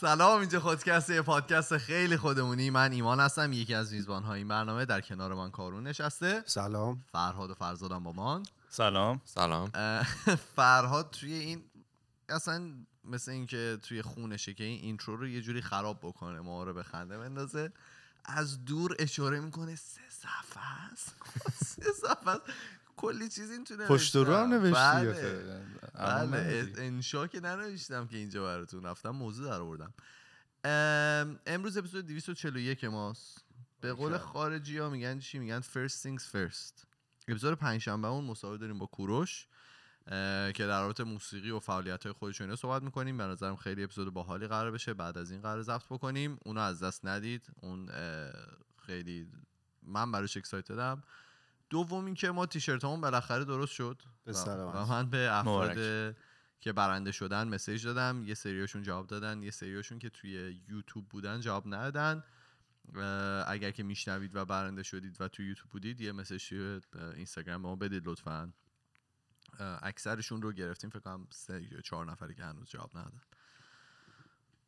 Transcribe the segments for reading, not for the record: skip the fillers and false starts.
سلام، اینجا خودکست، یه پادکست خیلی خودمونی. من ایمان هستم، یکی از میزبان‌های این برنامه. در کنار من کارون نشسته. سلام. فرهاد و فرزادم با من. سلام. فرهاد توی این اصلا مثل اینکه توی خونشه که این اینترو رو یه جوری خراب بکنه، ما رو به خنده بندازه. از دور اشاره میکنه سه صفحه است. کلی چیز این تو نوشتم. پشت رو هم نوشتی؟ بله. انشا که ننوشتم که اینجا براتون رفتم موضوع در آوردم. امروز اپیزود 241 ماست. به قول خارجی ها میگن چی؟ میگن first things first. اپیزود پنجشنبه اون مصاحبه داریم با کوروش که در رابطه موسیقی و فعالیت‌های خودش اینا صحبت می‌کنیم. به نظرم خیلی اپیزود باحالی قرار بشه. بعد از این قرار ضبط بکنیم. اونو از دست ندید. اون خیلی من براش اکسایتدم. دومین که ما تیشرتمون بالاخره درست شد و من به افراد که برنده شدن مسیج دادم. یه سریاشون جواب دادن، یه سریاشون که توی یوتیوب بودن جواب ندادن. اگر که میشنوید و برنده شدید و توی یوتیوب بودید، یه مسیج اینستاگرام ما بدید لطفاً. اکثرشون رو گرفتیم، فکر کنم 3 یا 4 نفری که هنوز جواب ندادن.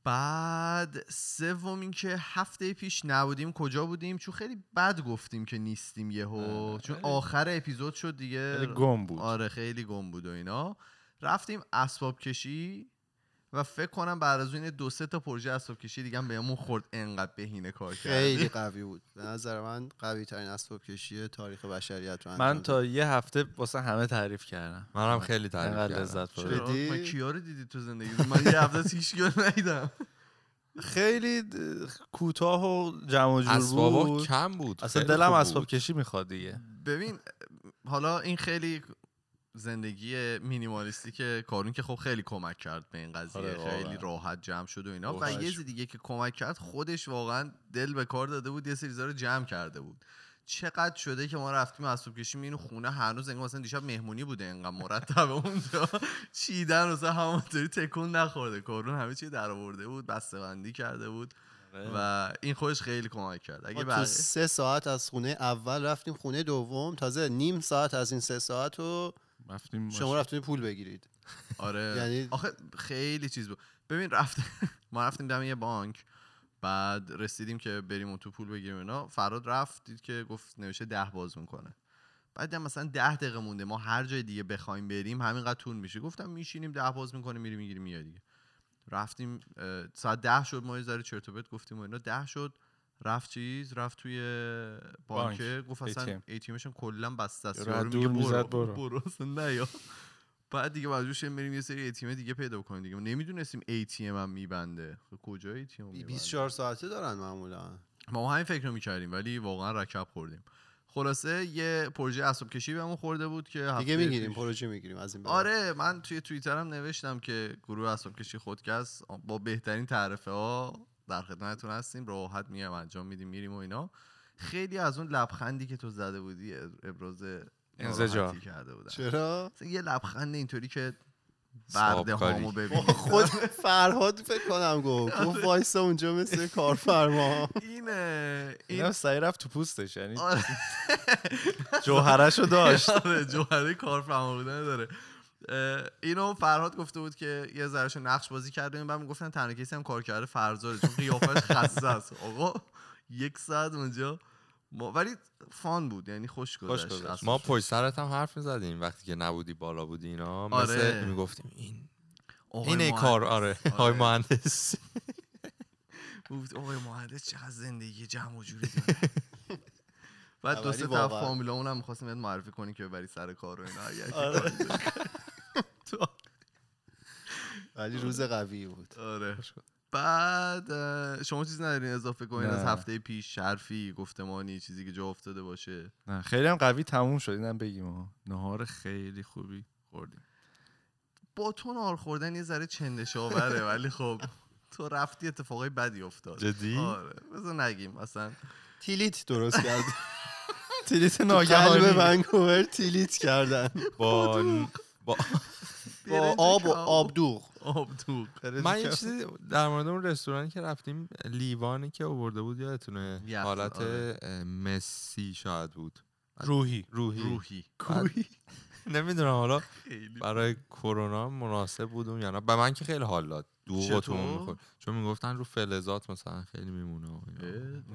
بعد سوم که هفته پیش نبودیم. کجا بودیم؟ چون خیلی بد گفتیم که نیستیم یهو، چون آخر اپیزود شد دیگه، خیلی گم بود. آره خیلی گم بود و اینا. رفتیم اسباب کشی و فکر کنم بعد از این 2-3 تا پروژه اسباب کشی دیگه هم بهمون خورد. انقدر بهینه کار کرد، خیلی قوی بود. به نظر من قوی ترین اسباب کشی تاریخ بشریت رو من تا یه هفته واسه همه تعریف کردم. منم خیلی تعریف کردم. لذت بردی؟ من کیا رو دیدی تو زندگی؟ من یه هفته هیچ کیو ندیدم. خیلی کوتاه و جمع و جور بود. اسباب کم بود. اصلا دلم اسباب کشی می‌خواد دیگه. ببین حالا این خیلی زندگی مینیمالیستی که کارون که خب خیلی کمک کرد به این قضیه. آره خیلی راحت جمع شد و اینا. و یه چیز دیگه که کمک کرد، خودش واقعا دل به کار داده بود، یه سریزا رو جمع کرده بود. چقدر شده که ما رفتیم اسباب کشی، میینو خونه هنوز انگار مثلا دیشب مهمونی بوده، انقدر مرتب اونجا چیدن و سه همونطوری تکون نخورده. کارون همه چی درآورده بود، بسته‌بندی کرده بود و این خودش خیلی کمک کرد. اگه ما تو 3 ساعت از خونه اول رفتیم خونه دوم، تازه نیم ساعت از این 3 ساعت رو شما رفتین پول بگیرید. آره یعنی آخه خیلی چیز بود. ببین ما رفتیم دم یه بانک، بعد رسیدیم که بریم اون تو پول بگیریم اینا. فراد رفت دید که گفت نوشته 10 باز میکنه، بعد مثلا 10 دقیقه مونده. ما هر جای دیگه بخوایم بریم همینقدر طول میشه. گفتم میشینیم 10 باز میکنه، میریم میگیریم میای دیگه. رفتیم ساعت 10 شد، ما یه ذره چرت و پرت گفتیم و اینا. 10 شد رفت چیز، رفت توی بانک، گفت اصلا ATMش هم کلا بسته است. یارو میگه برو نه یا بعد دیگه باجوش بریم یه سری ATM دیگه پیدا بکنیم دیگه. نمیدونستیم ATM هم میبنده. کجا ATM میبنده؟ 24 ساعته دارن معمولا. ما همین فکر رو میکردیم ولی واقعا رکاب خوردیم. خلاصه یه پروژه اسباب کشی بهمون خورده بود که دیگه میگیریم، پروژه میگیریم از این بعد. آره من توی توییترم نوشتم که گروه اسباب کشی خودکست با بهترین تعرفه ها در خدمتتون هستیم، راحت میام انجام میدیم، میریم و اینا. خیلی از اون لبخندی که تو زده بودی ابراز انزجار کرده بودن. چرا؟ یه لبخند اینطوری که برده هامو ببین. خود فرهاد فکر کنم گفت وایسا اونجا مثل کارفرما. اینم سعی رفت تو پوستش، یعنی جوهرشو داشت. آره جوهره کارفرما بودن داره. اینو فرهاد گفته بود که یه ذرهشو نقش بازی کردیم. بعد میگفتن تنها کسی هم کار کرده فرزاره، چون قیافش خسته است. آقا 1 ساعت اونجا ما، ولی فان بود، یعنی خوش گذشت. ما پشت سرت هم حرف می‌زدیم وقتی که نبودی، بالا بودی اینا. مثلا آره. میگفتیم این کار آقای مهندس گفت آقای مهندس چقدر زندگی جمع و جوری داره. بعد 2-3 تا فامیلا اونم می‌خواستیم بهت معرفی کنیم که ببری سر کار و اینا. ولی روز قوی بود. آره. بعد شما چیز ندارین اضافه کنین از هفته پیش؟ شرفی، گفتمانی، چیزی که جا افتاده باشه؟ نه خیلی هم قوی تموم شد. اینم بگیم نهار خیلی خوبی خوردیم. با تو نهار خوردن یه ذره چندش آوره، ولی خب تو رفتی اتفاقای بدی افتاد. جدی؟ آره. بذار نگیم اصلا. تیلیت درست کرد. تیلیت ناگهانی به ونکوور تیلیت کردن با آب و آبدوغ. من یه چیزی در مورد اون رستورانی که رفتیم، لیوانی که آورده بود یادتونه؟ حالت مسی شاید بود. روحی. نمیدونم حالا برای کرونا مناسب بودم یا نه. به من که خیلی حال داد دوغتون میخورد، چون میگفتن رو فلزات مثلا خیلی میمونه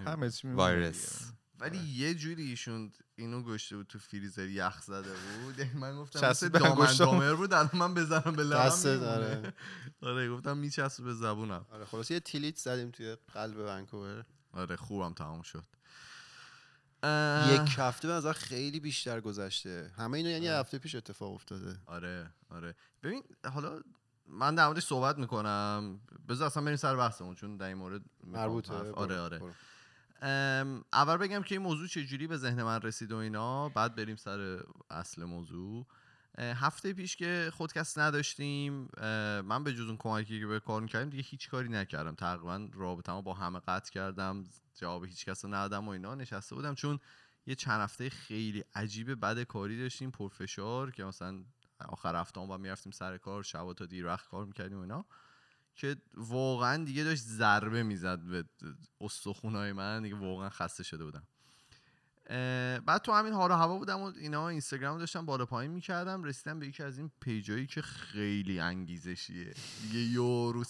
همه چی میمونه ویروس، ولی یه جوری ایشون اینو گشته بود تو فریزر یخ زده بود، من گفتم مثل دامر بود الان من بزنم به لبم. آره گفتم میچسب به زبونم. آره خلاص یه تیلیت زدیم توی قلب ونکوور. آره خوبم تمام شد. یک هفته از خیلی بیشتر گذشته همه اینا، یعنی یه هفته پیش اتفاق افتاده. آره آره ببین حالا من در موردش صحبت میکنم، بذار اصلا بریم سر بحثمون چون در این مورد مربوطه. آره آره برو. اول بگم که این موضوع چجوری به ذهن من رسید و اینا، بعد بریم سر اصل موضوع. هفته پیش که خودکست نداشتیم، من به جز اون کمکی که به کار میکردیم دیگه هیچ کاری نکردم، تقریبا رابطه‌مو با همه قطع کردم، جواب هیچ کس رو ندادم و اینا. نشسته بودم چون یه چند هفته خیلی عجیبه بد کاری داشتیم پرفشار، که مثلا آخر هفته هم میرفتیم سر کار، شبا تا دیر وقت کار میکردیم و اینا، که واقعا دیگه داشت ضربه میزد به استخونای من، دیگه واقعا خسته شده بودم. بعد تو همین هارا هوا بودم و اینا، اینستاگرام داشتم بالا پایین میکردم، رسیدم به یکی از این پیجایی که خیلی انگیزشیه دیگه، یورو 100%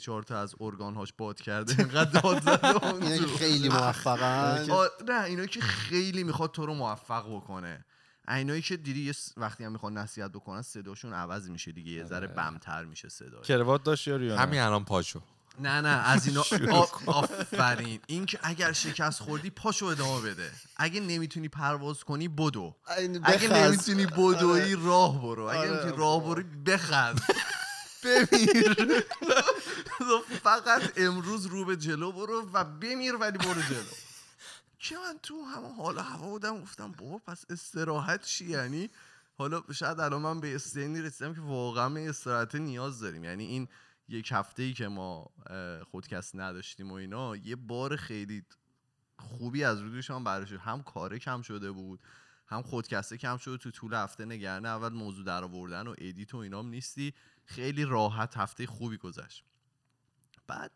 3-4 تا از ارگانهاش باد کرده اینقدر داد زده. اینا که خیلی موفقن. آره اینا که خیلی میخواد تو رو موفق بکنه، اینایی که دیدی وقتی هم میخوان نصیحت بکنن صداشون عوض میشه دیگه، یه ذره بمتر میشه صدا. کروات داشت یارو همین الان پاشو. نه از اینا آفرین. این که اگر شکست خوردی پاشو ادامه بده، اگه نمیتونی پرواز کنی بدو، اگه نمیتونی بدوی راه برو، اگه نمیتونی راه بروی بخند بمیر، فقط امروز رو به جلو برو و بمیر، ولی برو جلو. که من تو همه حال و هوا بودم، گفتم بابا پس استراحت چی؟ یعنی حالا شاید الان من به استنی رسیدم که واقعا به استراحت نیاز داریم، یعنی این یک هفته‌ای که ما خودکست نداشتیم و اینا یه بار خیلی خوبی از روی دوشم برش، هم کاره کم شده بود، هم خودکسته کم شده. تو طول هفته نگران اول موضوع در آوردن و ادیت و اینام نیستی، خیلی راحت هفته خوبی گذشت. بعد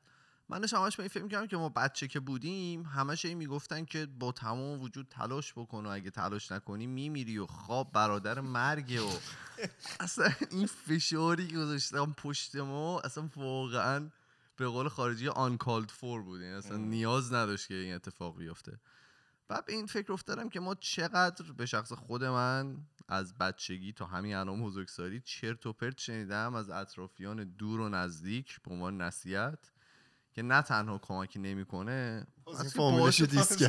من داشتم همش به این فکر می‌کردم که ما بچه که بودیم همش این میگفتن که با تمام وجود تلاش بکن و اگه تلاش نکنی میمیری و خواب برادر مرگه و اصلا این فشاری که گذاشتم پشت ما اصلا واقعا به قول خارجی uncalled for بود، اصلا نیاز نداشت که این اتفاق بیفته. بعد به این فکر افتادم که ما چقدر به شخص خود من از بچگی تا همین الان بزرگسالی چرت و پرت شنیدم از اطرافیان دور و نزدیک به عنوان نصیحت، که نه تنها کمکی نمیکنه اصلا فامیلش دیسک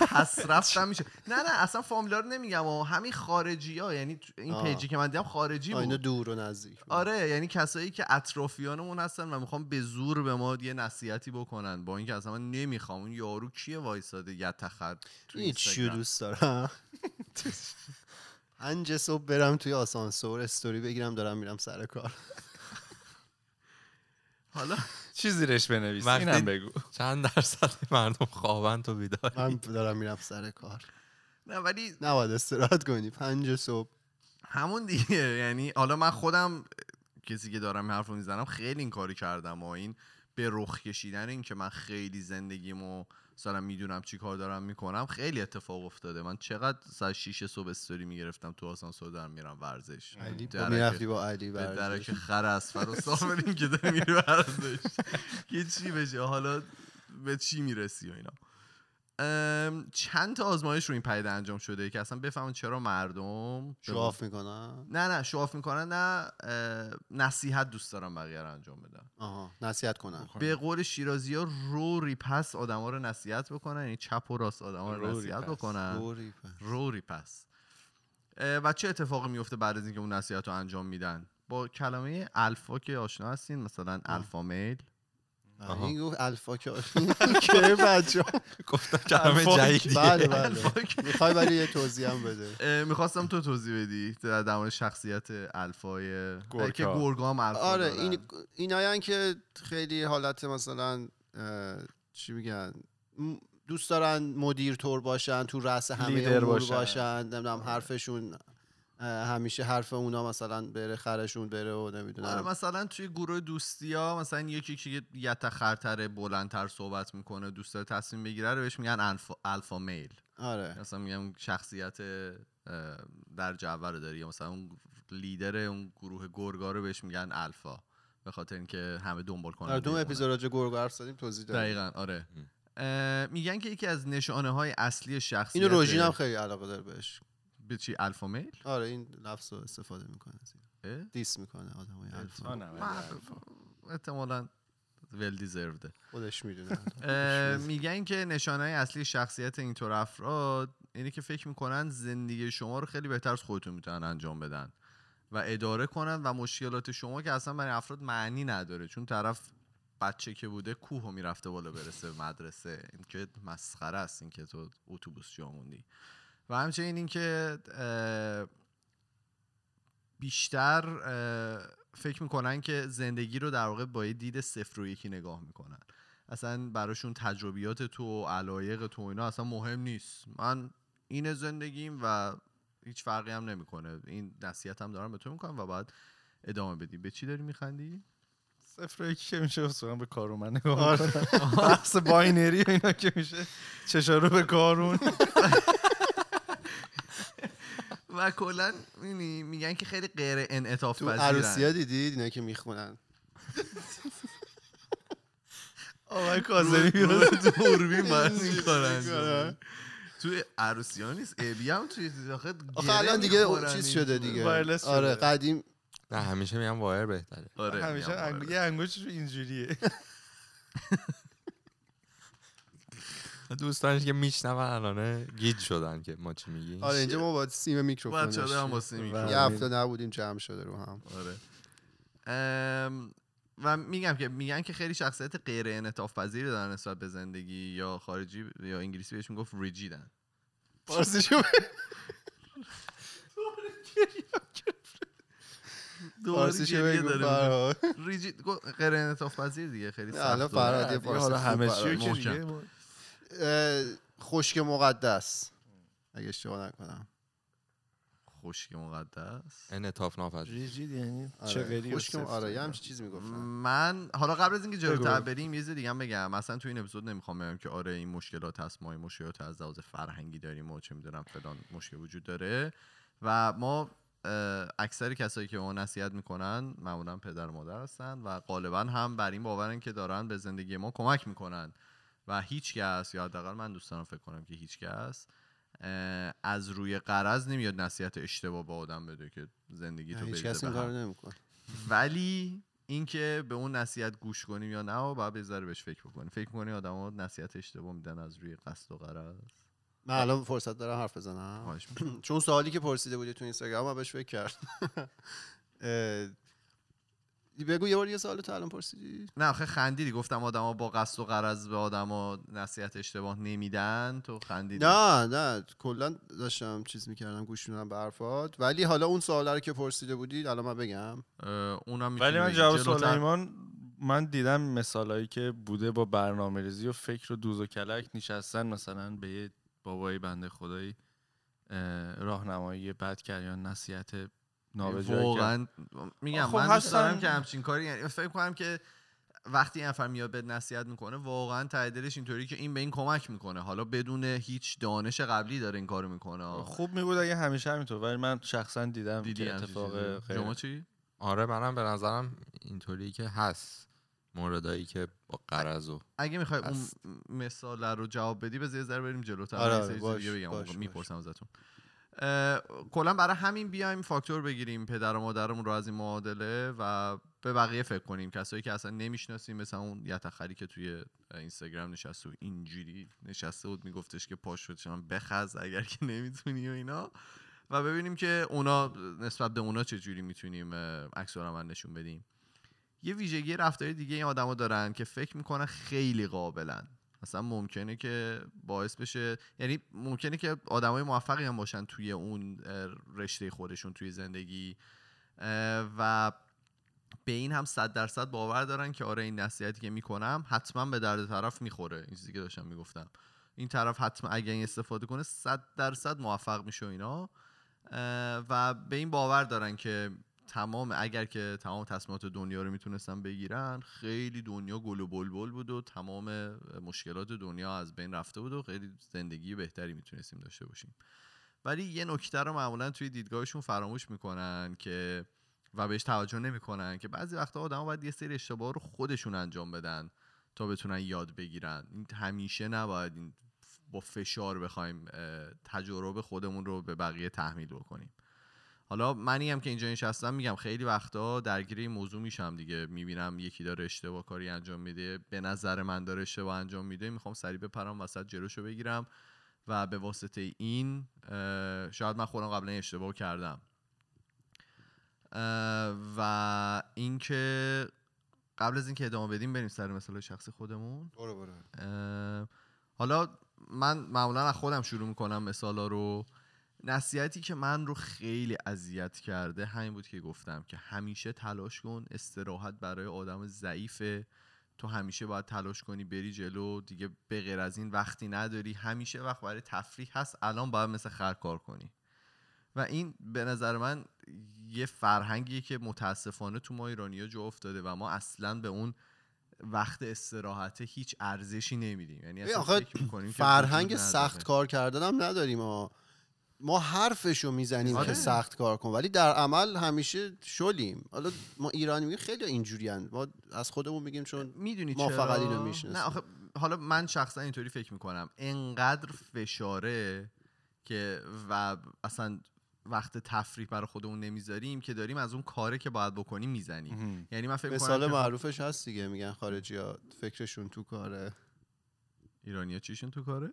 پس رفتم میشه. نه اصلا فامیلا رو نمیگم، همین خارجی‌ها، یعنی این پیجی که من دیدم خارجی بود، اینا دور و نزدیک. آره یعنی کسایی که اطرافیانمون هستن و میخوام به زور به ما یه نصیحتی بکنن، با اینکه اصلا من نمیخوام. اون یارو کیه وایساده یتخر تو اینستاگرام؟ دوست دارم 5 صبح برم توی آسانسور استوری بگیرم دارم میرم سر کار. حالا چیزی رش بنویس، اینم بگو چند درصد مردم خوابن تو بیداری. من دارم میرم سر کار. نه ولی نباید استراحت کنی 5 صبح همون دیگه. یعنی حالا من خودم کسی که دارم حرفو میزنم خیلی این کاری کردم، و این به رخ کشیدن این که من خیلی زندگیمو مثلا میدونم چی کار دارم میکنم خیلی اتفاق افتاده. من چقدر ساعت 6 صبح استوری میگرفتم تو آسانسور دارم میرم ورزش، میرفتی با علی ورزش درک خرس فرسامین که دارم میرم ورزش که چی بشه حالا به چی میرسی و اینا. چند تا آزمایش رو این پدیده انجام شده که اصلا بفهمن چرا مردم شواف میکنن. نه شواف میکنن، نه نصیحت دوست دارن بقیه رو انجام بدن. آها نصیحت کنن. به قول شیرازی‌ها رو ریپس آدما رو نصیحت بکنن، یعنی چپ و راست آدما رو نصیحت بکنن، رو ریپس. و چه اتفاقی میفته بعد از اینکه اون نصیحت رو انجام میدن؟ با کلمه الفا که آشنا هستین، مثلا الفا میل. این گفت الفا که بچه ها گفتم کلمه جدید دیگه. بله میخوای برای یه توضیح هم بده؟ میخواستم تو توضیح بدی در مورد شخصیت الفای که گورگا هم الفا. آره این هایی که خیلی حالت مثلا چی میگن دوست دارن مدیر تور باشن، تو رأس همه امور باشن، نمیدونم حرفشون همیشه حرف اونا مثلا بره خرشون بره و نمیدونم. آره مثلا توی گروه دوستیا مثلا یکی که یتخرتره بلندتر صحبت میکنه دوست داره تصمیم بگیره رو بهش میگن الفا میل. آره. مثلا میگم شخصیت در جعبه رو داری، مثلا اون لیدر اون گروه گورگا رو بهش میگن الفا، به خاطر اینکه همه دنبال کنن. در دو اپیزود راجع گورگا حرف زدیم، توضیح دادیم. دقیقاً آره. میگن که یکی از نشانه‌های اصلی شخصیت، اینو روژین هم خیلی علاقه داره بهش. به چی؟ الفا میل؟ آره این لفظ رو استفاده میکنه، دیس میکنه آدمای الفا. احتمالاً well deserved. خودش میدونه. میگن که نشانه‌های اصلی شخصیت اینطور افراد اینه که فکر میکنن زندگی شما رو خیلی بهتر از خودتون میتونن انجام بدن و اداره کنن، و مشکلات شما که اصلا برای افراد معنی نداره، چون طرف بچه که بوده کوهو میرفته بالا برسه مدرسه، این که مسخره است، این که تو اتوبوس جا موندی. و همچنین این که بیشتر فکر میکنن که زندگی رو در واقع با یه دید 0 و 1 نگاه میکنن، اصلا براشون تجربیات تو و علایق تو اینا اصلا مهم نیست، من این زندگیم و هیچ فرقی هم نمیکنه. این نصیحت هم دارم به تو میکنم و باید ادامه بدی. به چی داری میخندی؟ 0 و 1 که میشه اصلا به کارون نگاه کنم، بحث باینری اینا که میشه چشارو به کارون. و کلا میگن که خیلی غیر انعطاف پذیرن. تو عروسی‌ها دیدید اینا که میخونن؟ آقای کاظمی رو دوربین باز می‌کنن. تو عروسی‌ها نیست، ابی هم توی آخه الان دیگه چیز شده دیگه. آره قدیم نه، همیشه میگن وایر بهتره. آره همیشه یه انگشتش اینجوریه. دوستانش که میشنون الان گیج شدن که ما چی میگیم. آره اینجا ما با سیم میکروفون داشتیم، یه هفته نبودیم جمع شده رو هم. آره و میگن که خیلی شخصیت غیر انعطاف پذیری دارن نسبت به زندگی، یا خارجی یا انگلیسی بهش میگفت ریجیدن. فارسیشو دوباره ریجید، غیر انعطاف پذیر دیگه، خیلی سخت. حالا فراد یه فارسی همه چیو دیگه خشک مقدس، اگه اشتباه نکنم خشک مقدس انعطاف ناپذیر، ریجید یعنی چغری خشک. آره یه همچین چیز میگفتن. من حالا قبل از اینکه جلوتر بریم یه چیز دیگه هم بگم. مثلا تو این اپیزود نمیخوام بگم که آره این مشکلات هست، ما این مشکلات از لحاظ فرهنگی داریم و چه میدونم فلان مشکل وجود داره، و ما اکثر کسایی که ما نصیحت میکنن معمولا پدر و مادر هستن و غالبا هم بر این باورن که دارن به زندگی ما کمک میکنن، و هیچ کس، یا حداقل من دوستانم فکر کنم که هیچ کس از روی غرض نمیاد نصیحت اشتباه به آدم بده که زندگی تو بریزه. هیچ کس این کارو نمیکنه. ولی اینکه به اون نصیحت گوش کنیم یا نه باید بذاره بهش فکر بکنیم. فکر کنی آدما نصیحت اشتباه میدن از روی قصد و غرض؟ من الان فرصت دارم حرف بزنم چون سوالی که پرسیده بودی تو اینستاگرام من بهش فکر کردم. بگو یه بار یه سوال تو الان پرسیدی. نه آخه خندیدی، گفتم آدما با قصد و غرض به آدما نصیحت اشتباه نمیدن، تو خندیدی. نه کلا داشتم چیز میکردم، گوش میدادم به حرفات. ولی حالا اون سوالا رو که پرسیده بودید الان من بگم اونم میتونم. ولی من جواب سوال ایمان، من دیدم مثالایی که بوده با برنامه‌ریزی و فکر و دوز و کلک نشستن، مثلا به یه بابایی بنده خدایی راهنمایی بد کرد یا نصیحت واقعا میگم. خب من دوست دارم که همچین کاری، یعنی فکر کنم که وقتی این فرم میاد به نصیحت میکنه واقعا ته دلش اینطوری که این به این کمک میکنه، حالا بدون هیچ دانش قبلی داره این کارو میکنه. خوب میگود اگه همیشه همینطور، ولی من شخصا دیدم که اتفاق خیلی. شما چی؟ آره منم به نظرم اینطوری که هست موردایی که با قرض. اگه میخوای اون مثال رو جواب بدی بذار یه ذره بریم جلوتر. آره میپرسم ازتون کلا برای همین بیایم فاکتور بگیریم پدر و مادرمون رو از این معادله و به بقیه فکر کنیم. کسایی که اصلا نمیشناسیم، مثل اون یتخری که توی اینستاگرام نشسته و اینجوری نشسته بود میگفتش که پاشو چنان بخز اگر که نمیتونی و اینا، و ببینیم که اونا نسبت به اونا چجوری میتونیم عکس العمل نشون بدیم. یه ویژگی رفتاری دیگه این آدما دارن که فکر میکنن خیلی قابلن، مثلا ممکنه که باعث بشه، یعنی ممکنه که آدمای موفقی هم باشن توی اون رشته خودشون توی زندگی، و به این هم 100% باور دارن که آره این نصیحتی که میکنم حتما به درد طرف میخوره. این چیزی که داشتم میگفتم، این طرف حتما اگه این استفاده کنه 100% موفق میشه اینا، و به این باور دارن که تمام، اگر که تمام تصمیمات دنیا رو میتونستن بگیرن، خیلی دنیا گل و بلبل بود و تمام مشکلات دنیا از بین رفته بود و خیلی زندگی بهتری میتونستیم داشته باشیم. ولی یه نکته رو معمولا توی دیدگاهشون فراموش میکنن که و بهش توجه نمیکنن که بعضی وقتا آدما باید یه سری اشتباه رو خودشون انجام بدن تا بتونن یاد بگیرن. این همیشه نباید این با فشار بخوایم تجربه خودمون رو به بقیه تحمیل بکنیم. حالا منی هم که اینجا نشستم میگم خیلی وقتا درگیر این موضوع میشم دیگه، میبینم یکی داره اشتباه کاری انجام میده، به نظر من داره اشتباه انجام میده، میخوام سریع بپرم وسط جلوشو بگیرم و به واسطه این شاید من خودم قبلا اشتباه کردم. و اینکه قبل از اینکه ادامه بدیم بریم سر مسئله شخصی خودمون. برو. حالا من معمولا از خودم شروع میکنم مثالا رو. نصیحتی که من رو خیلی اذیت کرده همین بود که گفتم که همیشه تلاش کن، استراحت برای آدم ضعیفه، تو همیشه باید تلاش کنی بری جلو دیگه، به غیر از این وقتی نداری، همیشه وقت برای تفریح هست، الان باید مثل خر کار کنی. و این به نظر من یه فرهنگیه که متاسفانه تو ما ایرانی‌ها جا افتاده و ما اصلاً به اون وقت استراحت هیچ ارزشی نمیدیم. یعنی اصلا فکر می‌کنیم فرهنگ سخت کار کردن هم نداریم. ما حرفشو میزنیم که سخت کار کن ولی در عمل همیشه شلیم. حالا ما ایرانی میگیم خیلی اینجوریان، ما از خودمون میگیم چون ما فقط اینو میشناسیم. نه آخه حالا من شخصا اینطوری فکر میکنم انقدر فشاره که و اصلا وقت تفریح برای خودمون نمیذاریم که داریم از اون کاره که باید بکنیم میزنیم. یعنی من فکر میکنم مثال معروفش هست دیگه، میگن خارجی‌ها فکرشون تو کاره، ایرانی‌ها چیشون تو کاره،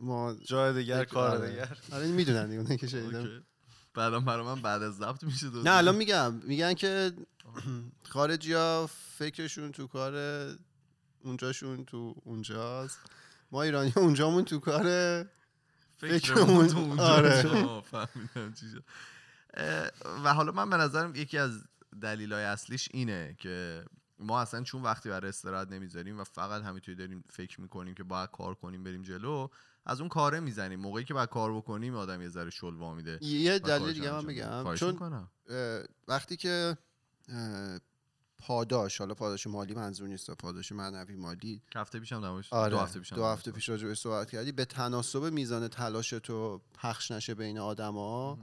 ما جای دیگر کار دیگر. الان میدونن دیگه اون که شنیدم. بعدم برای من بعد از ضبط میشه دوست. نه الان میگن که خارجی‌ها فکرشون تو کار، اونجاشون تو اونجاست. ما ایرانی‌ها اونجامون تو کار، فکرمون تو اونجا. فهمیدم چیزا. و حالا من به نظرم یکی از دلایل اصلیش اینه که ما اصلا چون وقتی برای استراحت نمیذاریم و فقط همینطوری داریم فکر میکنیم که باید کار کنیم بریم جلو، از اون کاره میزنیم. موقعی که باید کار بکنیم آدم یه ذره شلوا میده. یه دلیل دیگه من بگم، چون وقتی که پاداش، حالا پاداش مالی منظور نیست، پاداش معنوی مالی، هفته پیشم داشت، دو هفته پیش راجع به صحبت کردی، به تناسب میزان تلاش تو پخش نشه بین آدما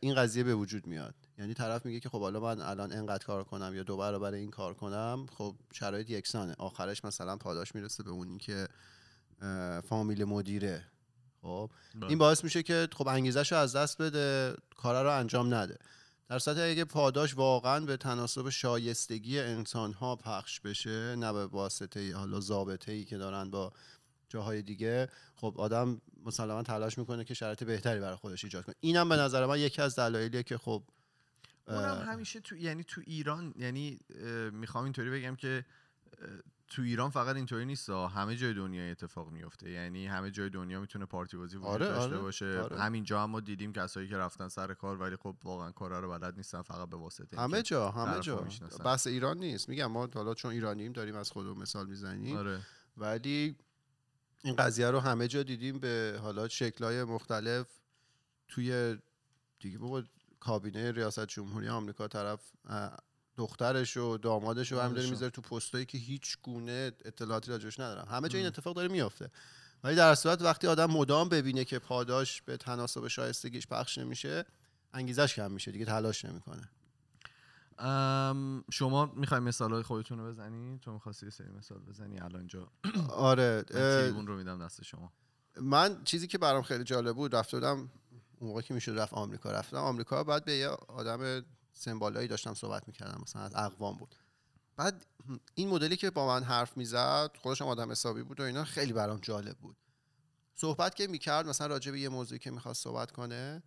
این قضیه به وجود میاد. یعنی طرف میگه که خب حالا من الان انقدر کار کنم یا 2 برابر این کار کنم، خب شرایط یکسانه، آخرش مثلا پاداش میرسه به اونی که فامیل مدیره. خب این باعث میشه که خب انگیزه‌شو از دست بده، کارا رو انجام نده. در سطح اگه پاداش واقعا به تناسب شایستگی انسان‌ها پخش بشه، نه به واسطه حالا ضابطه‌ای که دارن با جاهای دیگه، خب آدم مثلا تلاش میکنه که شرایط بهتری برای خودش ایجاد کنه. اینم به نظر من یکی از دلایلیه که خب اونم همیشه تو، یعنی تو ایران، یعنی میخوام اینطوری بگم که تو ایران فقط اینطوری نیست، همه جای دنیا اتفاق میفته. یعنی همه جای دنیا میتونه پارتی بازی وجود داشته باشه. همینجا هم ما دیدیم کسایی که رفتن سر کار ولی خب واقعا کارا رو بلد نیستن، فقط به واسطه همه جا بس ایران نیست. میگم ما حالا چون ایرانییم داریم از خودمون مثال میزنیم. ولی این قضیه رو همه جا دیدیم به حالا شکل‌های مختلف. توی دیگه بابا کابینه ریاست جمهوری آمریکا طرف دخترش و دامادش رو هم داره میذاره تو پستایی که هیچ گونه اطلاعاتی راجعش ندارم. همه جا این اتفاق داره میافته. ولی در صورت وقتی آدم مدام ببینه که پاداش به تناسب شایستگیش پخش نمیشه، انگیزش کم میشه دیگه، تلاش نمیکنه. شما میخواید مثالای خودتون رو بزنید؟ تو می‌خواستی یه سری مثال بزنی الان اینجا. آره، تیبون رو میدم دست شما. من چیزی که برام خیلی جالب بود، رفتم اون موقع که میشد رفتم آمریکا، بعد به یه آدم سمبالایی داشتم صحبت میکردم، مثلا از اقوام بود. بعد این مدلی که با من حرف میزد، خودش هم آدم حسابی بود و اینا، خیلی برام جالب بود. صحبت که میکرد مثلا راجع به یه موضوعی که میخواست صحبت کنه،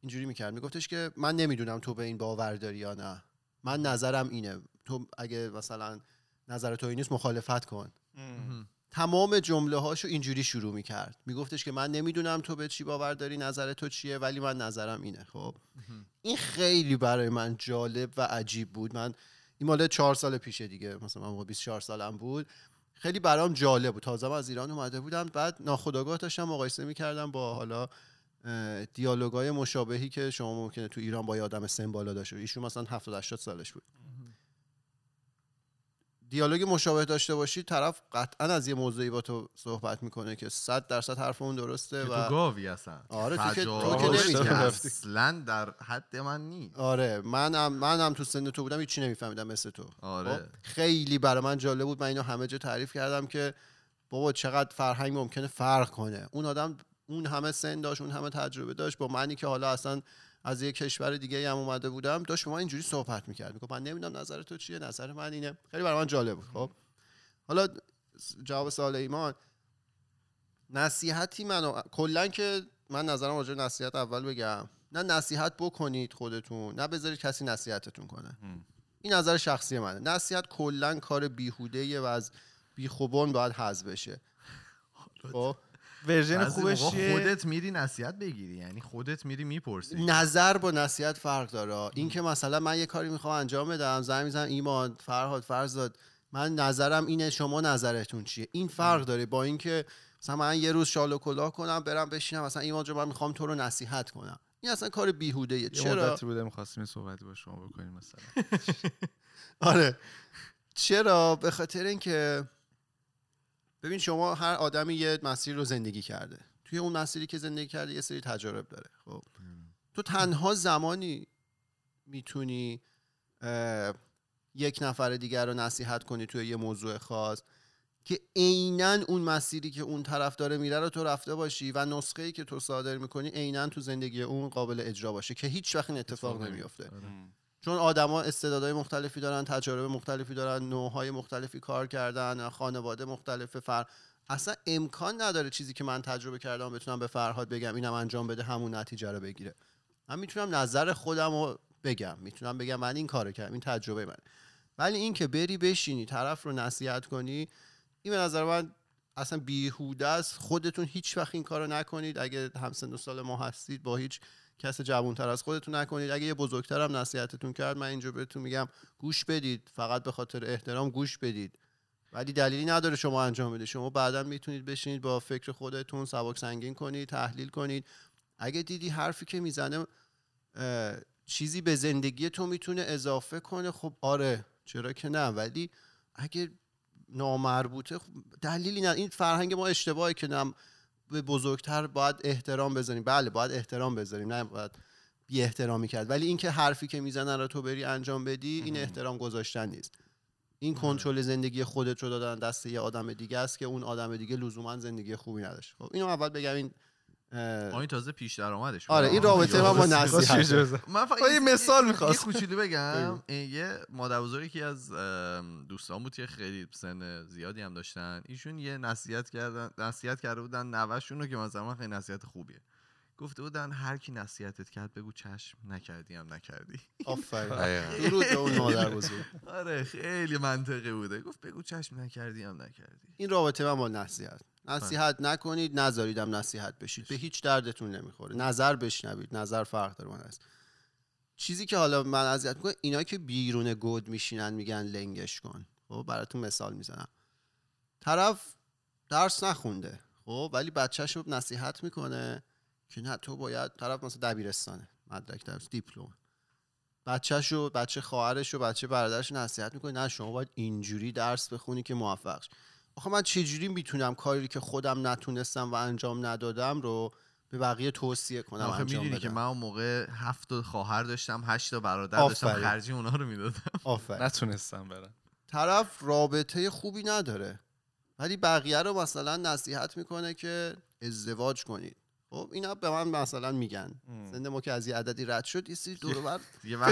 اینجوری میکرد، میگفتش که من نمیدونم تو به این باور داری یا نه، من نظرم اینه، تو اگه مثلا نظر تو این نیست مخالفت کن. تمام جمله هاشو اینجوری شروع میکرد، میگفتش که من نمیدونم تو به چی باور داری، نظر تو چیه، ولی من نظرم اینه. خب این خیلی برای من جالب و عجیب بود. من این مال 4 سال پیشه دیگه، مثلا من 24 سالم بود، خیلی برام جالب بود، تازه من از ایران اومده بودم. بعد ناخودآگاه داشتم مقایسه میکردم با حالا دیالوگای مشابهی که شما ممکنه تو ایران با یه آدم سن بالا داشته باشی، ایشون مثلا 70 80 سالش بود، دیالوگ مشابه داشته باشی، طرف قطعا از یه موضوعی با تو صحبت میکنه که 100% حرف اون درسته و تو گاوی هستن. آره تو که اصلا در حد من نیست. آره منم تو سن تو بودم هیچ چی نمیفهمیدم مثل تو. آره خیلی برای من جالب بود، من اینو همه جا تعریف کردم که بابا چقدر فرهنگ ممکنه فرق کنه. اون آدم اون همه سن داشت، اون همه تجربه داشت، با منی که حالا اصلا از یک کشور دیگه هم اومده بودم، داشت شما اینجوری صحبت میکرد، میگفت من نمیدونم نظر تو چیه، نظر من اینه. خیلی برای من جالب بود. خب حالا جواب سوال ایمان، نصیحتی منو کلا که من نظرم راجع به نصیحت اول بگم، نه نصیحت بکنید خودتون، نه بذارید کسی نصیحتتون کنه. این نظر شخصی منه. نصیحت کلا کار بیهوده و از بیخوبون باید حذف بشه. خب ورژن خوبش خودت میری نصیحت بگیری، یعنی خودت میری میپرسی. نظر با نصیحت فرق داره. این که مثلا من یه کاری میخوام انجام بدم، زنگ میزنم ایمان، فرهاد، فرزاد، من نظرم اینه، شما نظرتون چیه؟ این فرق داره با اینکه مثلا من یه روز شال و کلاه کنم برم بشینم مثلا ایمان جو من میخوام تو رو نصیحت کنم. این اصلا کار بیهوده ایه. چرا مدتی بوده می‌خواستیم صحبت با شما بکنیم مثلا. آره چرا؟ به خاطر اینکه ببین شما هر آدمی یه مسیر رو زندگی کرده، توی اون مسیری که زندگی کرده یه سری تجارب داره. خب تو تنها زمانی میتونی یک نفر دیگر رو نصیحت کنی توی یه موضوع خاص که عیناً اون مسیری که اون طرف داره میره رو تو رفته باشی و نسخه‌ای که تو صادر میکنی عیناً تو زندگی اون قابل اجرا باشه، که هیچ وقت این اتفاق نمیفته. چون آدما استعدادهای مختلفی دارن، تجارب مختلفی دارن، نوعهای مختلفی کار کردن، خانواده مختلفه، اصلا امکان نداره چیزی که من تجربه کردم بتونم به فرهاد بگم اینم انجام بده همون نتیجه رو بگیره. من میتونم نظر خودم رو بگم، میتونم بگم من این کارو کردم، این تجربه منه. ولی این که بری بشینی طرف رو نصیحت کنی، این به نظر من اصلا بیهوده است. خودتون هیچ وقت این کارو نکنید. اگه همسن و سال ما هستید با هیچ کس جوان‌تر از خودتون نکنید. اگه یه بزرگترم نصیحتتون کرد، من اینجا بهتون میگم گوش بدید، فقط به خاطر احترام گوش بدید، ولی دلیلی نداره شما انجام بده. شما بعدا میتونید بشینید با فکر خودتون سبک سنگین کنید، تحلیل کنید. اگه دیدی حرفی که میزنه چیزی به زندگی تو میتونه اضافه کنه، خب آره چرا که نه، ولی اگه نامربوطه دلیلی نداره. این فرهنگ ما اشتباهه که نم به بزرگتر باید احترام بذاریم. بله باید احترام بذاریم، نه باید بی احترامی کرد، ولی این که حرفی که میزنن رو تو بری انجام بدی، این احترام گذاشتن نیست. این کنترل زندگی خودت رو دادن دست یه آدم دیگه است که اون آدم دیگه لزوما زندگی خوبی نداشت. خب اینو اول بگم این این تازه پیش درآمدش. آره این رابطه من با نصیحت. من فقط یه مثال می‌خواستم یه کوچولو بگم. یه مادربزرگی که از دوستان بود که خیلی سن زیادی هم داشتن، ایشون یه نصیحت کرده بودن نوه‌شون رو که مثلا خیلی نصیحت خوبیه. گفته بودن هر کی نصیحتت کرد بگو چشم، نکردی هم نکردی. آفرین. درود به اون مادربزرگ. آره خیلی منطقی بوده. گفت بگو چشم، نکردی هم نکردی. این رابطه من با نصیحت. نصیحت نکنید، نذاریدم نصیحت بشید، به هیچ دردتون نمیخوره. نظر بشنوید، نظر فرق داره. من است چیزی که حالا من اذیت میکنه اینا که بیرون گود میشینن میگن لنگش کن. خب براتون مثال میزنم. طرف درس نخونده، خب ولی بچه‌ش رو نصیحت میکنه که نه تو باید، طرف مثلا دبیرستانه، مدرک درس، دیپلم، بچه‌شو، بچه خواهرشو، بچه برادرشو نصیحت میکنه نه شما باید اینجوری درس بخونی که موفق شی. آخه من چجوری میتونم کاری که خودم نتونستم و انجام ندادم رو به بقیه توصیه کنم انجام بدم؟ میدونی که من اون موقع 7 خواهر داشتم، 8 برادر داشتم، خرجی اونا رو میدادم، نتونستم برم. طرف رابطه خوبی نداره ولی بقیه رو مثلا نصیحت میکنه که ازدواج کنید. خب اینا به من مثلا میگن زنده ما که از یه عددی رد شد این سری دور و بر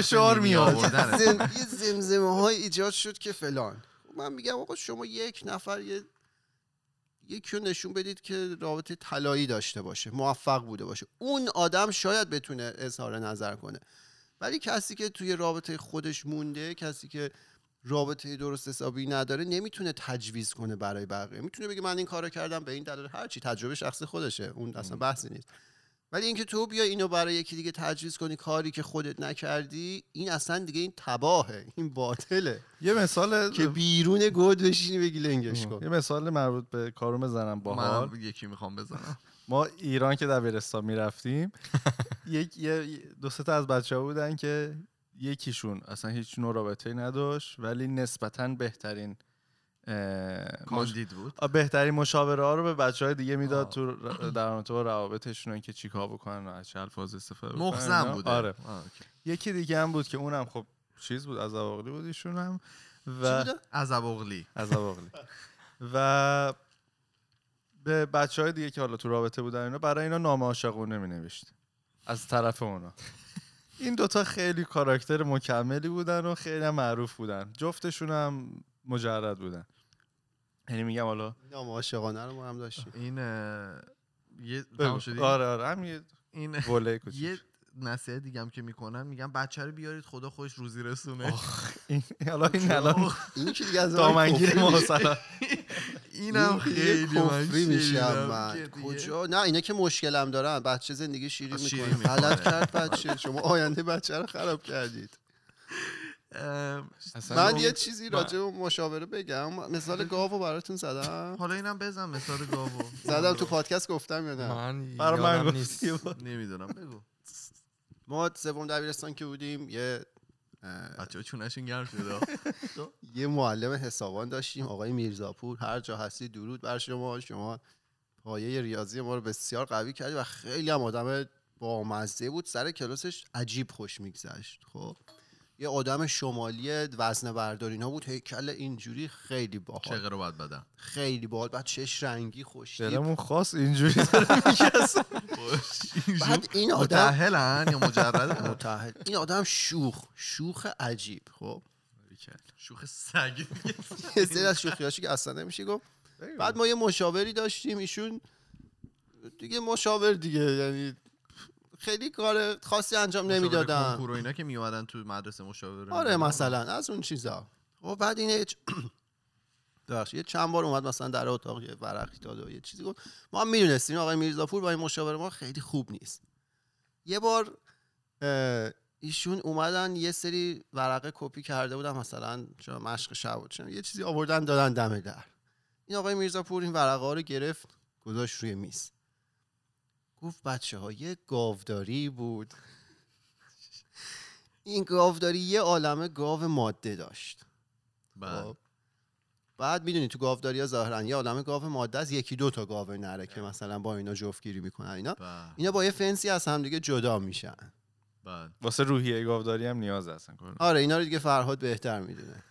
فشار میآوردن، یه زمزمه های ایجاد شد که فلان. من میگم آقا شما یک نفر یکی رو نشون بدید که رابطه طلایی داشته باشه، موفق بوده باشه، اون آدم شاید بتونه اظهار نظر کنه. ولی کسی که توی رابطه خودش مونده، کسی که رابطه درست حسابی نداره، نمیتونه تجویز کنه برای بقیه. میتونه بگه من این کارو کردم به این دلیل، هر چی، تجربه شخصی خودشه، اون اصلا بحثی نیست. ولی اینکه تو بیا اینو برای یکی دیگه تجویز کنی کاری که خودت نکردی، این اصلا دیگه این تباهه، این باطله. یه مثال که بیرون گود بشینی بگی لنگش کن. یه مثال مربوط به کارو بزنم باحال. من یکی میخوام بزنم. ما ایران که دبیرستان میرفتیم دو سه تا از بچه‌ها بودن که یکیشون اصلا هیچ نوع رابطه‌ای نداشت ولی نسبتاً بهترین کاندید بود، بهترین مشاوره‌ها رو به بچه‌های دیگه میداد تو در رابطه با روابطشون که چیکار بکنن و چه الفاظ استفاده بکنن. مخزن بود. آره. یکی دیگه هم بود که اونم خب چیز بود، از عواقلی بود ایشون هم و از عواقلی و به بچه‌های دیگه که حالا تو رابطه بودن اینا برای اینا نامه عاشقونه می‌نوشت از طرف اونا. این دوتا خیلی کاراکتر مکملی بودن و خیلی معروف بودن، جفتشون هم مجرد بودن. یعنی میگم حالا نامه عاشقانه رو ما هم داشتیم. این یه آره همین این وله کوچیک. یه نصیحت دیگه هم که میکنم میگم بچه رو بیارید خدا خودش روزی رسونه. حالا این الان این چه دیگه از دامنگیر ما مثلا اینم خیلی کفری میشم من. کجا؟ نه اینا که مشکلم دارن، بچه زندگی شیرین میکنه. غلط کرد بچه، شما آینده بچه رو خراب کردید. من یه چیزی راجع به مشاوره بگم. مثال گاوو براتون زدم. حالا اینم بزنم مثال گاوو. زدم تو پادکست گفتم یا نه؟ برای من نیست. نمیدونم بگو. ما سوم دبیرستان که بودیم یه بچه‌ها چونشون گرم شده. یه معلم حسابان داشتیم، آقای میرزاپور. هر جا هستی درود بر شما. شما پایه ریاضی ما رو بسیار قوی کردی و خیلی هم آدم بامزه بود. سر کلاسش عجیب خوش می‌گذشت. خب یه آدم شمالی وزنه بردار اینا بود، هیکل اینجوری خیلی باحال. چقدر رو باید بدم؟ خیلی باحال. بعد چش رنگی خوشتیپ. دلمون خاص اینجوری می‌گسه. بعد این آدم متأهلن یا مجردن؟ متأهل. این آدم شوخ عجیب. خب شوخ سگ. یه سری از شوخیاشی که اصلا نمیشه گفت. بعد ما یه مشاوری داشتیم، ایشون دیگه مشاور دیگه، یعنی خیلی کار خاصی انجام نمیدادن. کنکور و اینا که می اومدن تو مدرسه مشاوره. آره مثلا از اون چیزا. و بعد این یه چند بار اومد مثلا در اتاق یه ورقی داد و یه چیزی گفت. ما هم میدونستیم آقای میرزاپور با این مشاوره ما خیلی خوب نیست. یه بار ایشون اومدن یه سری ورقه کپی کرده بودن، مثلا چه مشق شب بود یه چیزی آوردن دادن دم در. این آقای میرزاپور این ورقه‌ها رو گرفت گذاشت روی میز. گفت بچه‌ها یه گاوداری بود. این گاوداری یه عالمه گاو ماده داشت. بعد میدونی تو گاوداری‌ها ظاهراً یه عالمه گاو ماده است، یکی دو تا گاو نره که مثلا با اینا جفتگیری میکنن. اینا با یه فنسی از هم دیگه جدا میشن. واسه روحیه گاوداری هم نیاز هستن. آره اینا رو دیگه فرهاد بهتر میدونه.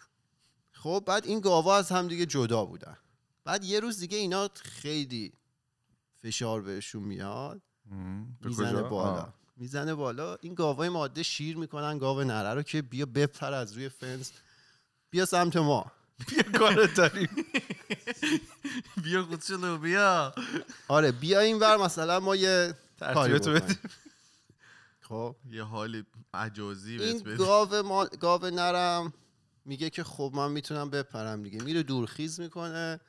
خب بعد این گاوا از هم دیگه جدا بودن. بعد یه روز دیگه اینا خیلی فشار بهشون میاد، میزنه بالا. این گاوای ماده شیر میکنن گاو نره رو که بیا بپر از روی فنس، بیا سمت ما، بیا کارت داریم، بیا خودشلو بیا. آره بیا اینور مثلا ما یه ترتیبت بدیم. خب یه حالی عجوزی بهت بدیم. این گاو نرم میگه که خب من میتونم بپرم دیگه. میره دورخیز میکنه،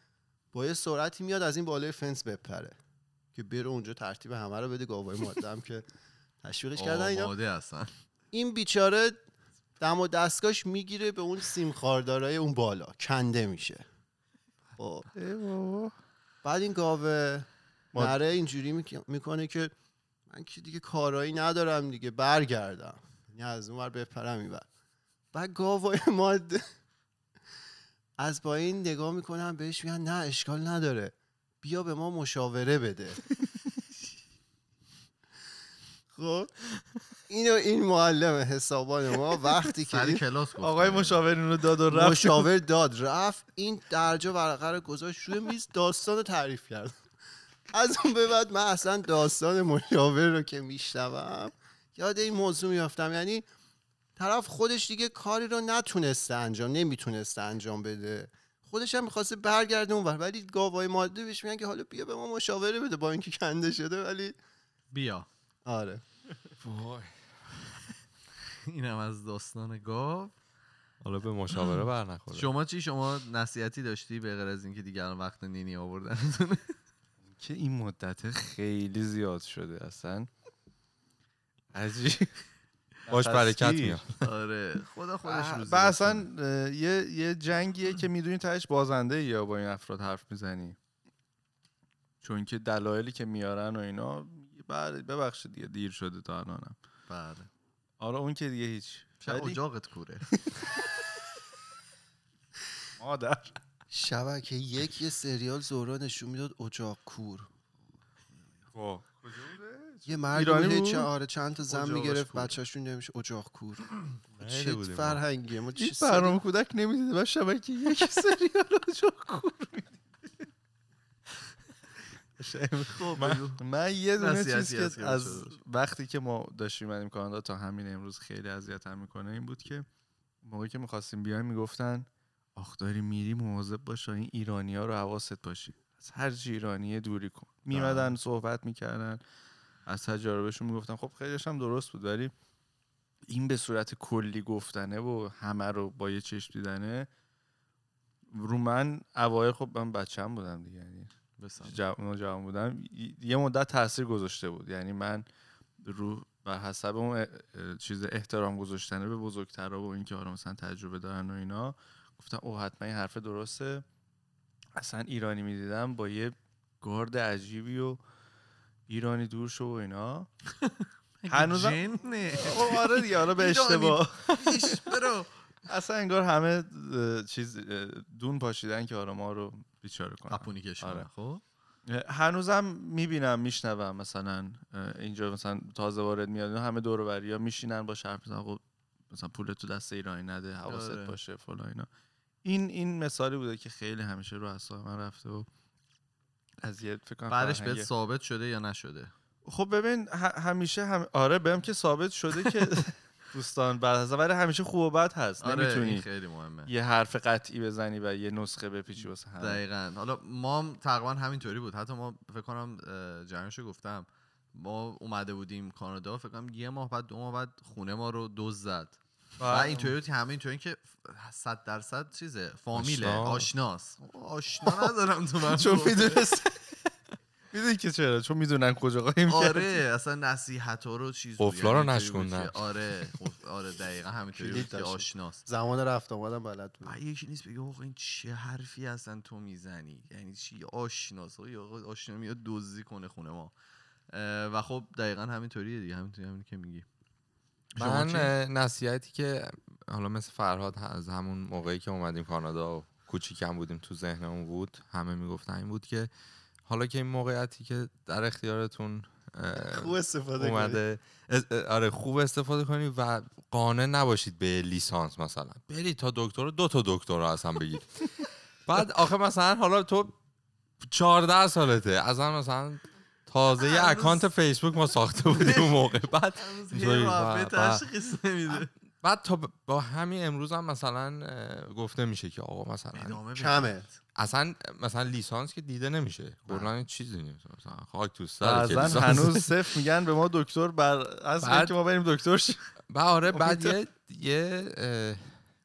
با یه سرعتی میاد از این بالای فنس بپره که بره اونجا ترتیب همه رو بده. گاوای ماده هم که تشویقش کردن اینا ماده هستن. این بیچاره دم و دستگاش میگیره به اون سیم خاردارای اون بالا، کنده میشه. بعد این گاوه نره اینجوری میکنه که من که دیگه کارایی ندارم دیگه، برگردم، یعنی از اون ور بپرم این ور. بعد گاوای ماده از با این نگاه میکنم بهش، میگن نه اشکال نداره بیا به ما مشاوره بده. خب این معلم حسابان ما وقتی که آقای مشاور اون رو داد و رفت، مشاور داد رفت، این درجا ورقه رو گذاشت روی میز، داستان رو تعریف کرد. از اون به بعد من اصلا داستان مشاور رو که میشنوم یاد این موضوع میافتم. یعنی طرف خودش دیگه کاری رو نمیتونسته انجام بده، خودش هم می‌خواسته برگرده اونور، ولی گاوای ماده بهش میگن که حالا بیا به ما مشاوره بده، با اینکه کنده شده ولی بیا. آره وای اینم از داستان گاو. حالا به مشاوره برنخوره. شما نصیحتی داشتی به غیر از اینکه دیگه الان وقت نینی آوردنتونه که این مدت خیلی زیاد شده، اصلا عجیب باش برکت میاد. آره خدا خودش روزی. اصلا یه جنگیه که میدونی تهش بازنده یا با این افراد حرف میزنی. چون که دلایلی که میارن و اینا ببخشید دیگه دیر شده تا الانم. بله آره اون که دیگه هیچ، شاید اجاقت کوره. مادر شبکه یک یه سریال زورا نشون میداد اجاق کور. کجا بوده؟ یه مردونه چند تا زن میگرفت بچه‌شون نمیشه اجاق کور. چه فرهنگیه ما، چه برنامه کودک نمیدید و شبکه یک سریال اجاق کور میدید. من یه دونه چیز که از وقتی که ما داشتیم این کانادا تا همین امروز خیلی اذیتم میکنه این بود که موقعی که میخواستیم بیایم میگفتن آخ داری میری مواظب باش این ایرانی‌ها رو حواست باشی، از هر چی ایرانیه دوری کن. میمدن صحبت میکردن از تجاربشون میگفتن، خب خیلیش هم درست بود، ولی این به صورت کلی گفتنه و همه رو با یه چشم دیدنه رو من اوایل، خب من بچه‌م بودم دیگه، یعنی جوان بودم یه مدت تاثیر گذاشته بود، یعنی من رو بر حسب اون چیز احترام گذاشتنه به بزرگترها و اینکه آره مثلا تجربه دارن و اینا گفتم او حتما این حرف درسته. اصلا ایرانی میدیدم با یه گارد عجیبی و ایرانی دور شو و اینا. هنوزم جنه آره دیگه، آره به اشتباه برو اصلا انگار همه چیز دون پاشیدن که آره ما رو بیچاره کنن اپونی کشن. آره. خب هنوزم میبینم میشنوم مثلا اینجا مثلا تازه وارد میاد همه دور و بریا میشینن با شرط مثلا پول تو دست ایرانی نده حواست باشه فلان اینا. این مثالی بوده که خیلی همیشه رو اعصاب من رفته و از یه فکر کنم بعدش بهت ثابت شده یا نشده. خب ببین همیشه آره بهم که ثابت شده که دوستان بعد از ولی همیشه خوب و بد هست. آره نمیتونی خیلی مهمه یه حرف قطعی بزنی و یه نسخه بپیچی واسه همه. دقیقاً حالا ما هم تقریبا همینطوری بود، حتی ما فکر کنم جریانشو گفتم، ما اومده بودیم کانادا فکر کنم یه ماه بعد 2 ماه بعد خونه ما رو دزد زد و اینطوری بود همه اینطوری که 100% چیزه فامیله آشناس آشنا ندارم تو من چون میدونی که چرا، چون میدونن کجا قایم کرد. آره اصلا نصیحت‌ها رو چیزو قفلا رو نشکوندن. آره دقیقاً همینطوری بود که آشناس زمان رفت اومدم بلد بود. یکی نیست بگه آخه این چه حرفی هستن تو میزنی، یعنی چی آشناس یا آشنا میاد دزدی کنه خونه ما. و خب دقیقاً همینطوریه دیگه، همینطوری که میگی. من نصیحتی که حالا مثل فرهاد از همون موقعی که اومدیم کانادا و کوچیکم بودیم تو ذهنمون بود همه میگفتن این بود که حالا که این موقعیتی که در اختیارتون خوب استفاده کنید. آره خوب استفاده کنید و قانع نباشید به لیسانس، مثلا برید تا دکترا 2 تا دکترا اصلا بگید. بعد آخه مثلا حالا تو 14 سالته اصلا مثلا تازه یه اکانت فیسبوک ما ساخته بودیم اون موقع، بعد تشخیص نمیده. بعد تا با همین امروز هم مثلا گفته میشه که آقا مثلا کمه اصلا لیسانس که دیده نمیشه کلا چیزی نیست، مثلا خاک تو سر که لیسانس هنوز صفر میگن به ما دکتر بر از اینکه ما بریم دکتر شیم. آره بعد یه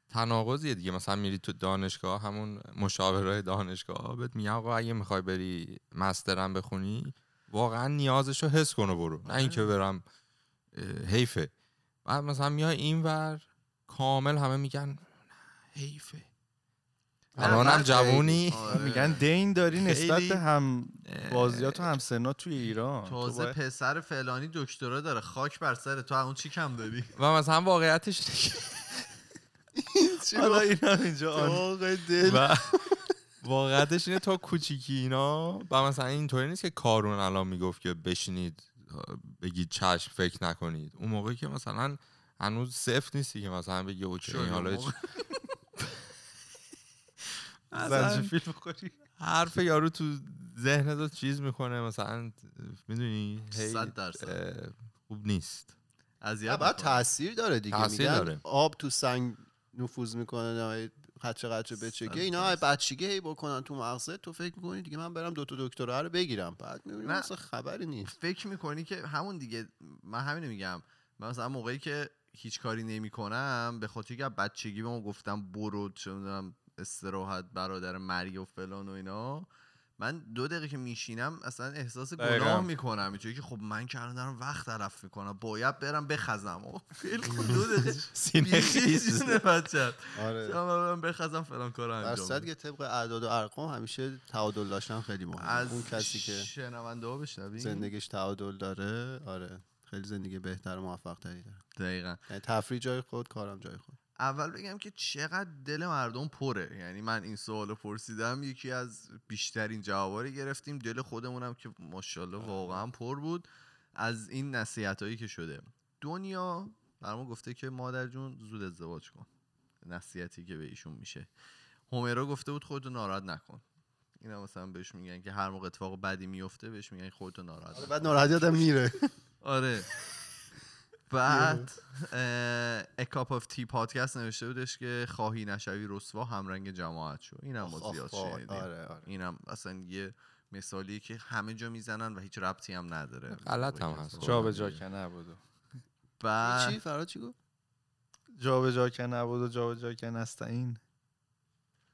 تناقضیه دیگه، مثلا میری تو دانشگاه همون مشاورای دانشگاه بهت میگن آقا اگه میخوای بری مسترم بخونی واقعا نیازشو حس کنه برو، نه اینکه برم حیفه. بعد مثلا میای اینور کامل همه میگن حیفه الانم جوونی میگن دین داری نسبت به هم بازیات و هم سنات توی ایران، تازه پسر فلانی دکترا داره خاک بر سر تو اون چی کم داری. و مثلا واقعیتش حالا اینم اینجا آقای دل واقعیتش اینه تا کوچیکی اینا و مثلا اینطوری نیست که کارون الان میگفت که بشینید بگید چشم فکر نکنید، اون موقعی که مثلا هنوز سفت نیستی که مثلا بگی اوکی حالا زنجفیل بخوری حرف یارو تو ذهنت رو چیز میکنه مثلا میدونی 100% خوب نیست. بعد تأثیر داره دیگه، میگن آب تو سنگ نفوذ میکنه قچه بچگی اینا بچگی هی بکنن تو مغزت، تو فکر میکنی دیگه من برم 2 تا دکترا رو بگیرم بعد میبینی اصلا خبری نیست. فکر میکنی که همون دیگه من همین میگم، من مثلا موقعی که هیچ کاری نمیکنم به خاطر اینکه بچگی بهم گفتم برو چه میدونم استراحت برادر مرگ و فلان و اینا، من 2 دقیقه که میشینم اصلا احساس گناه میکنم، اینطوری که خب من که الان دارم وقت تلف میکنم، باید برم بخزم و خیلی 2 دقیقه سینه خیز بچت آره بخزم فلان کارو انجام. درصد که طبق اعداد و ارقام همیشه تعادل داشتن خیلی مهمه. اون کسی که شنونده‌ها بشنوین زندگیش تعادل داره، آره خیلی زندگی بهتر و موفق‌تری داره. دقیقاً. تفریح جای خود، کارم جای خود. اول بگم که چقدر دل مردم پره، یعنی من این سوالو پرسیدم یکی از بیشترین جوابا رو گرفتیم، دل خودمونم که ماشاءالله واقعا پر بود از این نصیحتایی که شده. دنیا برام گفته که مادر جون زود ازدواج کن، نصیحتی که به ایشون میشه. هومرو گفته بود خودتو ناراحت نکن، اینا مثلا بهش میگن که هر موقع اتفاق بدی میفته بهش میگن خودتو ناراحت نکن، بعد ناراحت یادم میره. آره بعد A Cup of Tea پادکست نوشته بودش که خواهی نشوی رسوا همرنگ جماعت شو. اینم ما زیاد شنیدیم. آره. اینم اصلا یه مثالیه که همه جا میزنن و هیچ ربطی هم نداره، غلط هم هست، جا به جا که نبود. بعد چی فراد چی گفت؟ جا به جا که نبود و جا به جا که نستعین.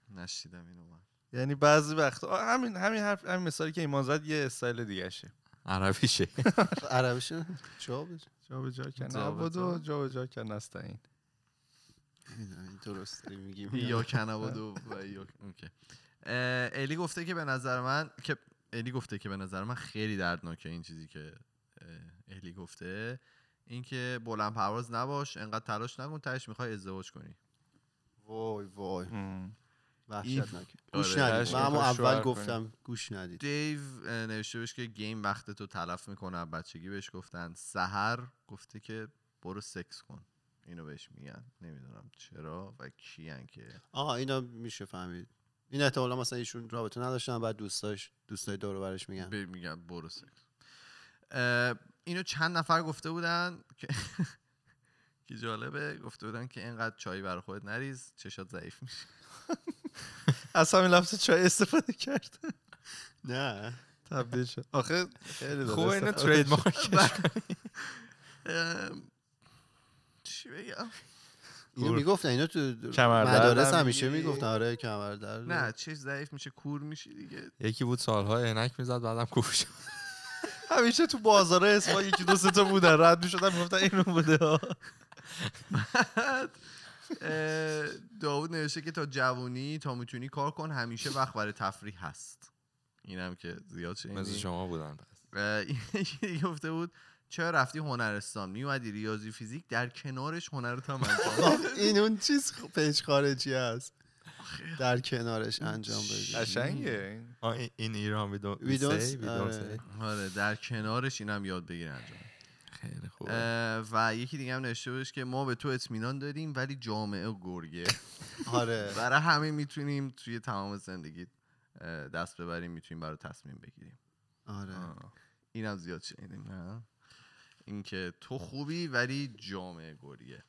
نشیدم اینو من، یعنی بعضی وقتا همین حرف، همین مثالی که ایمان زد یه استایل دیگه شه، عربیشه جا به جا کن عباد و جا به جا کن نستعین. این درست داری میگیم یا کن عباد و یا الی گفته که به نظر من خیلی دردناکه این چیزی که الی گفته، این که بلند پرواز نباش، انقدر تلاش نکن، تهش میخوای ازدواج کنی. وای وحشتناک. گوش ندید، من اول گفتم گوش ندید. دیو نوشته بهش که گیم وقتتو تلف میکنه، بچگی بهش گفتن. سحر گفته که برو سکس کن، اینو بهش میگن، نمیدونم چرا و کیان که اینا میشه فهمید. این احتمالاً مثلا ایشون رابطه نداشتن، بعد دوستای دور و برش میگن برو سکس. اینو چند نفر گفته بودن که کی جالبه، گفته بودن که اینقدر چای برای خودت نریز، چشات ضعیف میشه. از همین لفظ چای استفاده کرد. نه تبدیل شد آخه خوبه، اینه ترید مارکش کنی. چی بگم اینو میگفتن، اینو تو مدارس همیشه میگفتن. آره کمردر نه چش ضعیف میشه، کور میشی دیگه. یکی بود سالها عینک میزد بعدم کور شد. همیشه تو بازاره اسفا یکی دو سه تا بودن رد میشدن میگفتن اینو بوده. بعد داوود نوشته که تا جوانی تا میتونی کار کن، همیشه وقت برای تفریح هست. اینم که زیاد شدی مثل شما بودن. پس یکی گفته بود چرا رفتی هنرستان، میومدی ریاضی فیزیک در کنارش هنرت هم انجام. این اون چیز پیش خارجی هست، در کنارش انجام بدی. قشنگه این ایران ویدونس آره در کنارش اینم یاد بگیر انجام. خیلی خوب. و یکی دیگه هم نوشته بودش که ما به تو اطمینان داریم ولی جامعه گرگه. آره برای همه میتونیم توی تمام زندگی دست ببریم، میتونیم برای تصمیم بگیریم. آره اینم زیاد شنیدیم، این که تو خوبی ولی جامعه گرگه.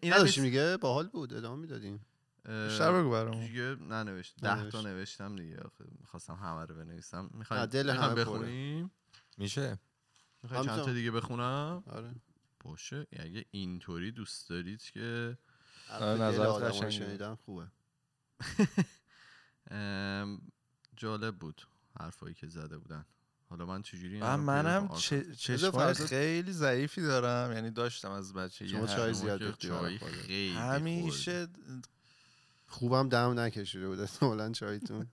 این داشت میگه باحال بود، ادامه میدادیم. بیشتر بگو برام دیگه. ننوشت 10 تا نوشتم دیگه، میخواستم همه رو بنویسم. میخوایم بخونیم؟ میشه میخوای چند تا دیگه بخونم؟ آره باشه، اگه اینطوری دوست دارید که نظرت قشنگ شنیدم خوبه. جالب بود حرفایی که زده بودن. حالا من چجوری منم چشمای خیلی ضعیفی دارم، یعنی داشتم از بچگی. شما چای زیاد خوردید؟ همیشه خوبم دم نکشیده بود اصلا چایتون.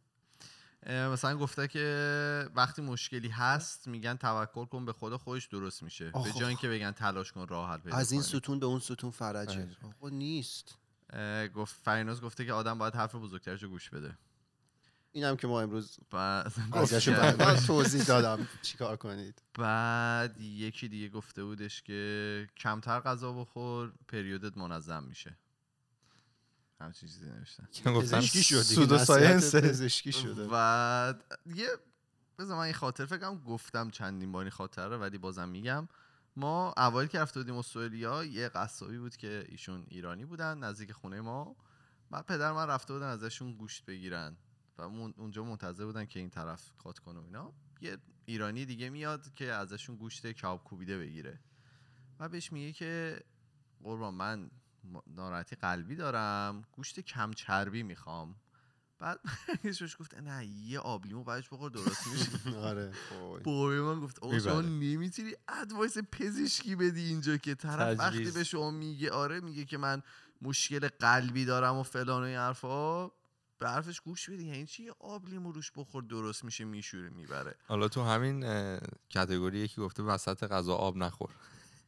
مثلا گفته که وقتی مشکلی هست میگن توکل کن به خدا، خودش درست میشه، به جای اینکه بگن تلاش کن راه حل پیدا کنی. از این ستون به اون ستون فرجه آقا نیست. گفت فریناز گفته که آدم باید حرف بزرگترش رو گوش بده. اینم که ما امروز من توضیح دادم چیکار کنید. بعد یکی دیگه گفته بودش که کمتر غذا بخور پریودت منظم میشه. همه چیزی نوشتن که گفتم سودو ساینس پزشکی شده. و دیگه بذار من این خاطر فکرم گفتم چندین بار این خاطره ولی بازم میگم. ما اوایل که رفته بودیم استرالیا یه قصابی بود که ایشون ایرانی بودن نزدیک خونه ما، بعد پدر من رفته بودن ازشون گوشت بگیرن و اونجا منتظر بودن که این طرف کات کنه و اینا. یه ایرانی دیگه میاد که ازشون گوشت کباب کوبیده بگیره و بهش میگه که قربان من ناراحتی قلبی دارم، گوشت کم چربی میخوام. بعد مریضش گفت نه یه آب لیمو برش بخور درست میشه. آره بابای من گفت او شما نمیتونی ادوایس پزشکی بدی اینجا که طرف وقتی به شما میگه آره میگه که من مشکل قلبی دارم و فلان و این حرفا به حرفش گوش بدی. یعنی چی؟ آب لیمو روش بخور درست میشه، میشوره میبره. حالا تو همین کاتگوری یکی گفته وسط غذا آب نخور.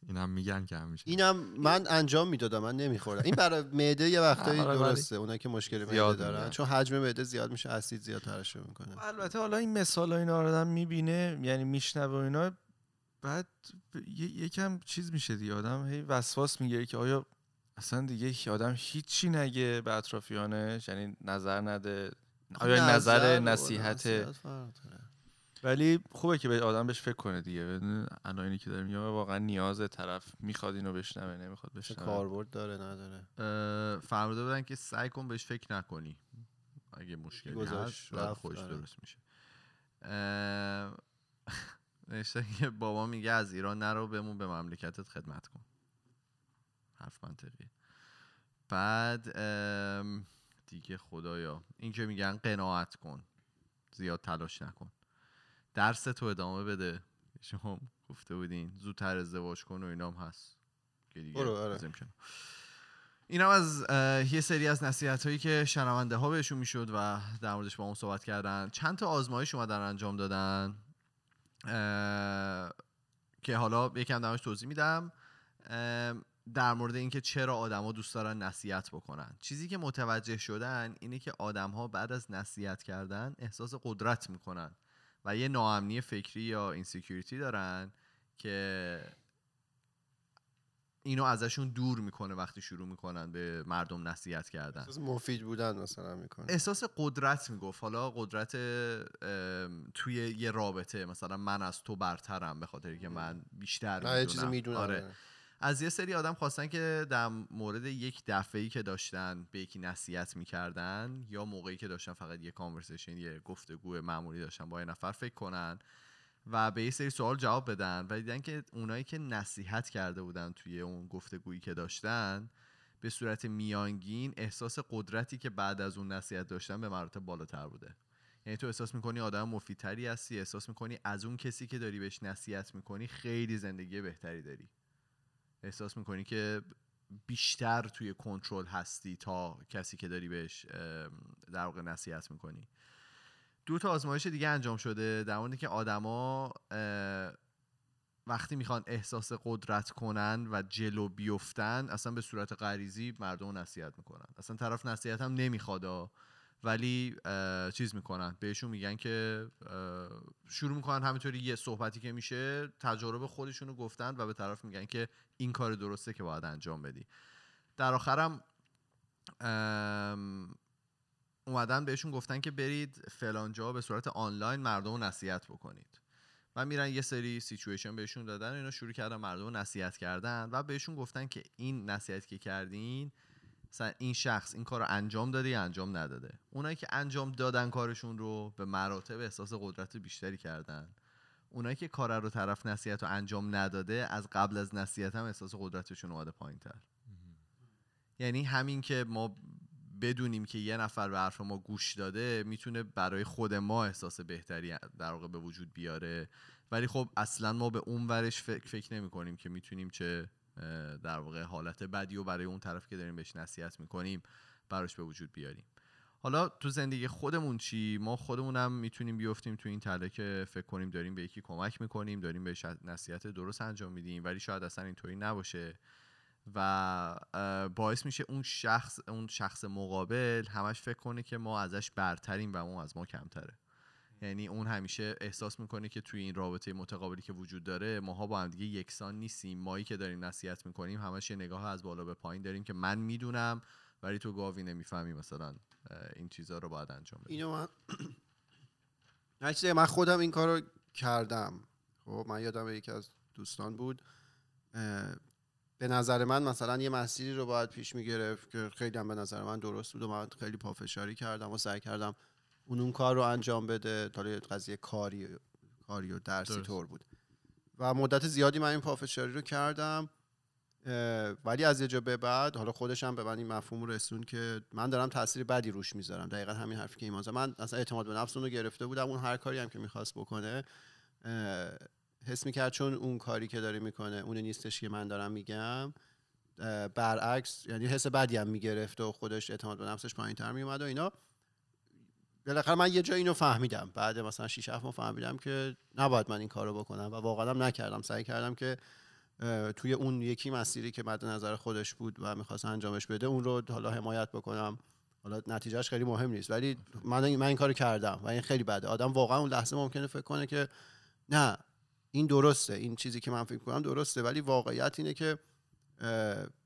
اینم میگن که همیشه اینم من انجام میدادم، من نمیخوردم. این برای معده یه وقتایی درسته، اونایی که مشکل معده دارن چون حجم معده زیاد میشه اسید زیاد ترشح میکنه. البته حالا این مثالا اینا آدم میبینه یعنی میشنوه اینا بعد یکم چیز میشه دیگه، آدم هی وسواس میگیره که آیا اصلا دیگه که آدم هیچی نگه به اطرافیانش، یعنی نظر نده، آیا نظر نصیحت، ولی خوبه که به آدم بهش فکر کنه دیگه. الان اینی که داریم یا واقعا نیاز طرف میخواد اینو بشنوه نمیخواد بشنوه، کاربرد داره نداره. فرموده بودن که سعی کن بهش فکر نکنی، اگه مشکلی هست بعد خودش درست میشه. نشته که بابا میگه از ایران نرو بمون به مملکتت خدمت کن، حرف منطقیه. بعد دیگه خدایا این که میگن قناعت کن، زیاد تلاش نکن، درس تو ادامه بده. شما گفته بودین زودتر ازدواج کن و اینام هست که دیگه لازم کنه. اینم از یه سری از نصیحتایی که شنونده ها بهشون میشد و در موردش با هم صحبت کردن. چند تا آزمایش اومدن انجام دادن که حالا یکم درمش توضیح میدم در مورد اینکه چرا آدما دوست دارن نصیحت بکنن. چیزی که متوجه شدن اینه که آدم‌ها بعد از نصیحت کردن احساس قدرت میکنن و یه ناامنی فکری یا اینسیکیوریتی دارن که اینو ازشون دور میکنه وقتی شروع میکنن به مردم نصیحت کردن. احساس مفید بودن مثلا میکنه. احساس قدرت میگفت. حالا قدرت توی یه رابطه، مثلا من از تو برترم به خاطر که من بیشتر میدونم. یه چیزی میدونم. آره. از یه سری آدم خواستن که در مورد یک دفعه‌ای که داشتن به یکی نصیحت می‌کردن یا موقعی که داشتن فقط یه کانورسیشن، یه گفتگو معمولی داشتن با یه نفر، فکر کنن و به یه سری سوال جواب بدن و دیدن که اونایی که نصیحت کرده بودن توی اون گفتگویی که داشتن به صورت میانگین احساس قدرتی که بعد از اون نصیحت داشتن به مراتب بالاتر بوده. یعنی تو احساس می‌کنی آدم مفیدتری هستی، احساس می‌کنی از اون کسی که داری بهش نصیحت می‌کنی خیلی زندگی بهتری داری. احساس میکنی که بیشتر توی کنترل هستی تا کسی که داری بهش در واقع نصیحت میکنی. دو تا آزمایش دیگه انجام شده در مورد که آدما وقتی میخوان احساس قدرت کنن و جلو بیفتن اصلا به صورت غریزی مردم نصیحت میکنن، اصلا طرف نصیحت هم نمیخواد ولی چیز میکنن، بهشون میگن که شروع میکنن همینطوری یه صحبتی که میشه تجارب خودشونو گفتن و به طرف میگن که این کار درسته که باید انجام بدی. در آخرم اومدن بهشون گفتن که برید فلان جا به صورت آنلاین مردمو نصیحت بکنید و میرن یه سری سیچویشن بهشون دادن و اینا شروع کردن مردمو نصیحت کردن و بهشون گفتن که این نصیحت که کردین مثلا این شخص این کار رو انجام داده یا انجام نداده. اونایی که انجام دادن کارشون رو به مراتب احساس قدرت بیشتری کردن، اونایی که کار رو طرف نصیحت رو انجام نداده از قبل از نصیحت هم احساس قدرتشون اومده پایین تر. یعنی همین که ما بدونیم که یه نفر به حرف ما گوش داده میتونه برای خود ما احساس بهتری در واقع به وجود بیاره، ولی خب اصلا ما به اون ورش فکر نمی کنیم که میتونیم چه در واقع حالت بدی و برای اون طرف که داریم بهش نصیحت میکنیم براش به وجود بیاریم. حالا تو زندگی خودمون چی؟ ما خودمونم میتونیم بیافتیم تو این تله که فکر کنیم داریم به یکی کمک میکنیم، داریم بهش نصیحت درست انجام میدیم، ولی شاید اصلا اینطوری نباشه و باعث میشه اون شخص مقابل همش فکر کنه که ما ازش برتریم و اون از ما کمتره. یعنی اون همیشه احساس میکنه که توی این رابطه متقابلی که وجود داره ماها با هم دیگه یکسان نیستیم، مایی که داریم نصیحت میکنیم همش یه نگاه از بالا به پایین داریم که من میدونم ولی تو گاوی نمیفهمی مثلا این چیزا رو باید انجام بدیم. اینو من خودم این کارو کردم. خب من یادم یکی از دوستان بود به نظر من مثلا یه مسیری رو باید پیش میگرفت که خیلی هم به نظر من درست بود و من خیلی پافشاری کردم و سعی کردم اون کار رو انجام بده تا قضیه کاری و درسی طور بود و مدت زیادی من این پافشاری رو کردم ولی از یه جا به بعد حالا خودش هم به من این مفهوم رسون که من دارم تاثیر بدی روش میذارم. دقیقاً همین حرفی که ایمان زد. من اصلا اعتماد به نفس اون رو گرفته بودم، اون هر کاری هم که می‌خواست بکنه حس می‌کرد چون اون کاری که داره میکنه اون نیستش که من دارم میگم، برعکس یعنی حس بدی هم میگرفت و خودش اعتماد به نفسش پایین‌تر میومد و اینا. بالاخره من یه جایی اینو فهمیدم، بعد مثلا 6 7 ماه فهمیدم که نباید من این کارو بکنم و واقعاً هم نکردم. سعی کردم که توی اون یکی مسیری که مد نظر خودش بود و می‌خواست انجامش بده اون رو حالا حمایت بکنم. حالا نتیجهش خیلی مهم نیست، ولی من این کارو کردم و این خیلی بده. آدم واقعاً اون لحظه ممکنه فکر کنه که نه این درسته، این چیزی که من فکر کنم درسته، ولی واقعیت اینه که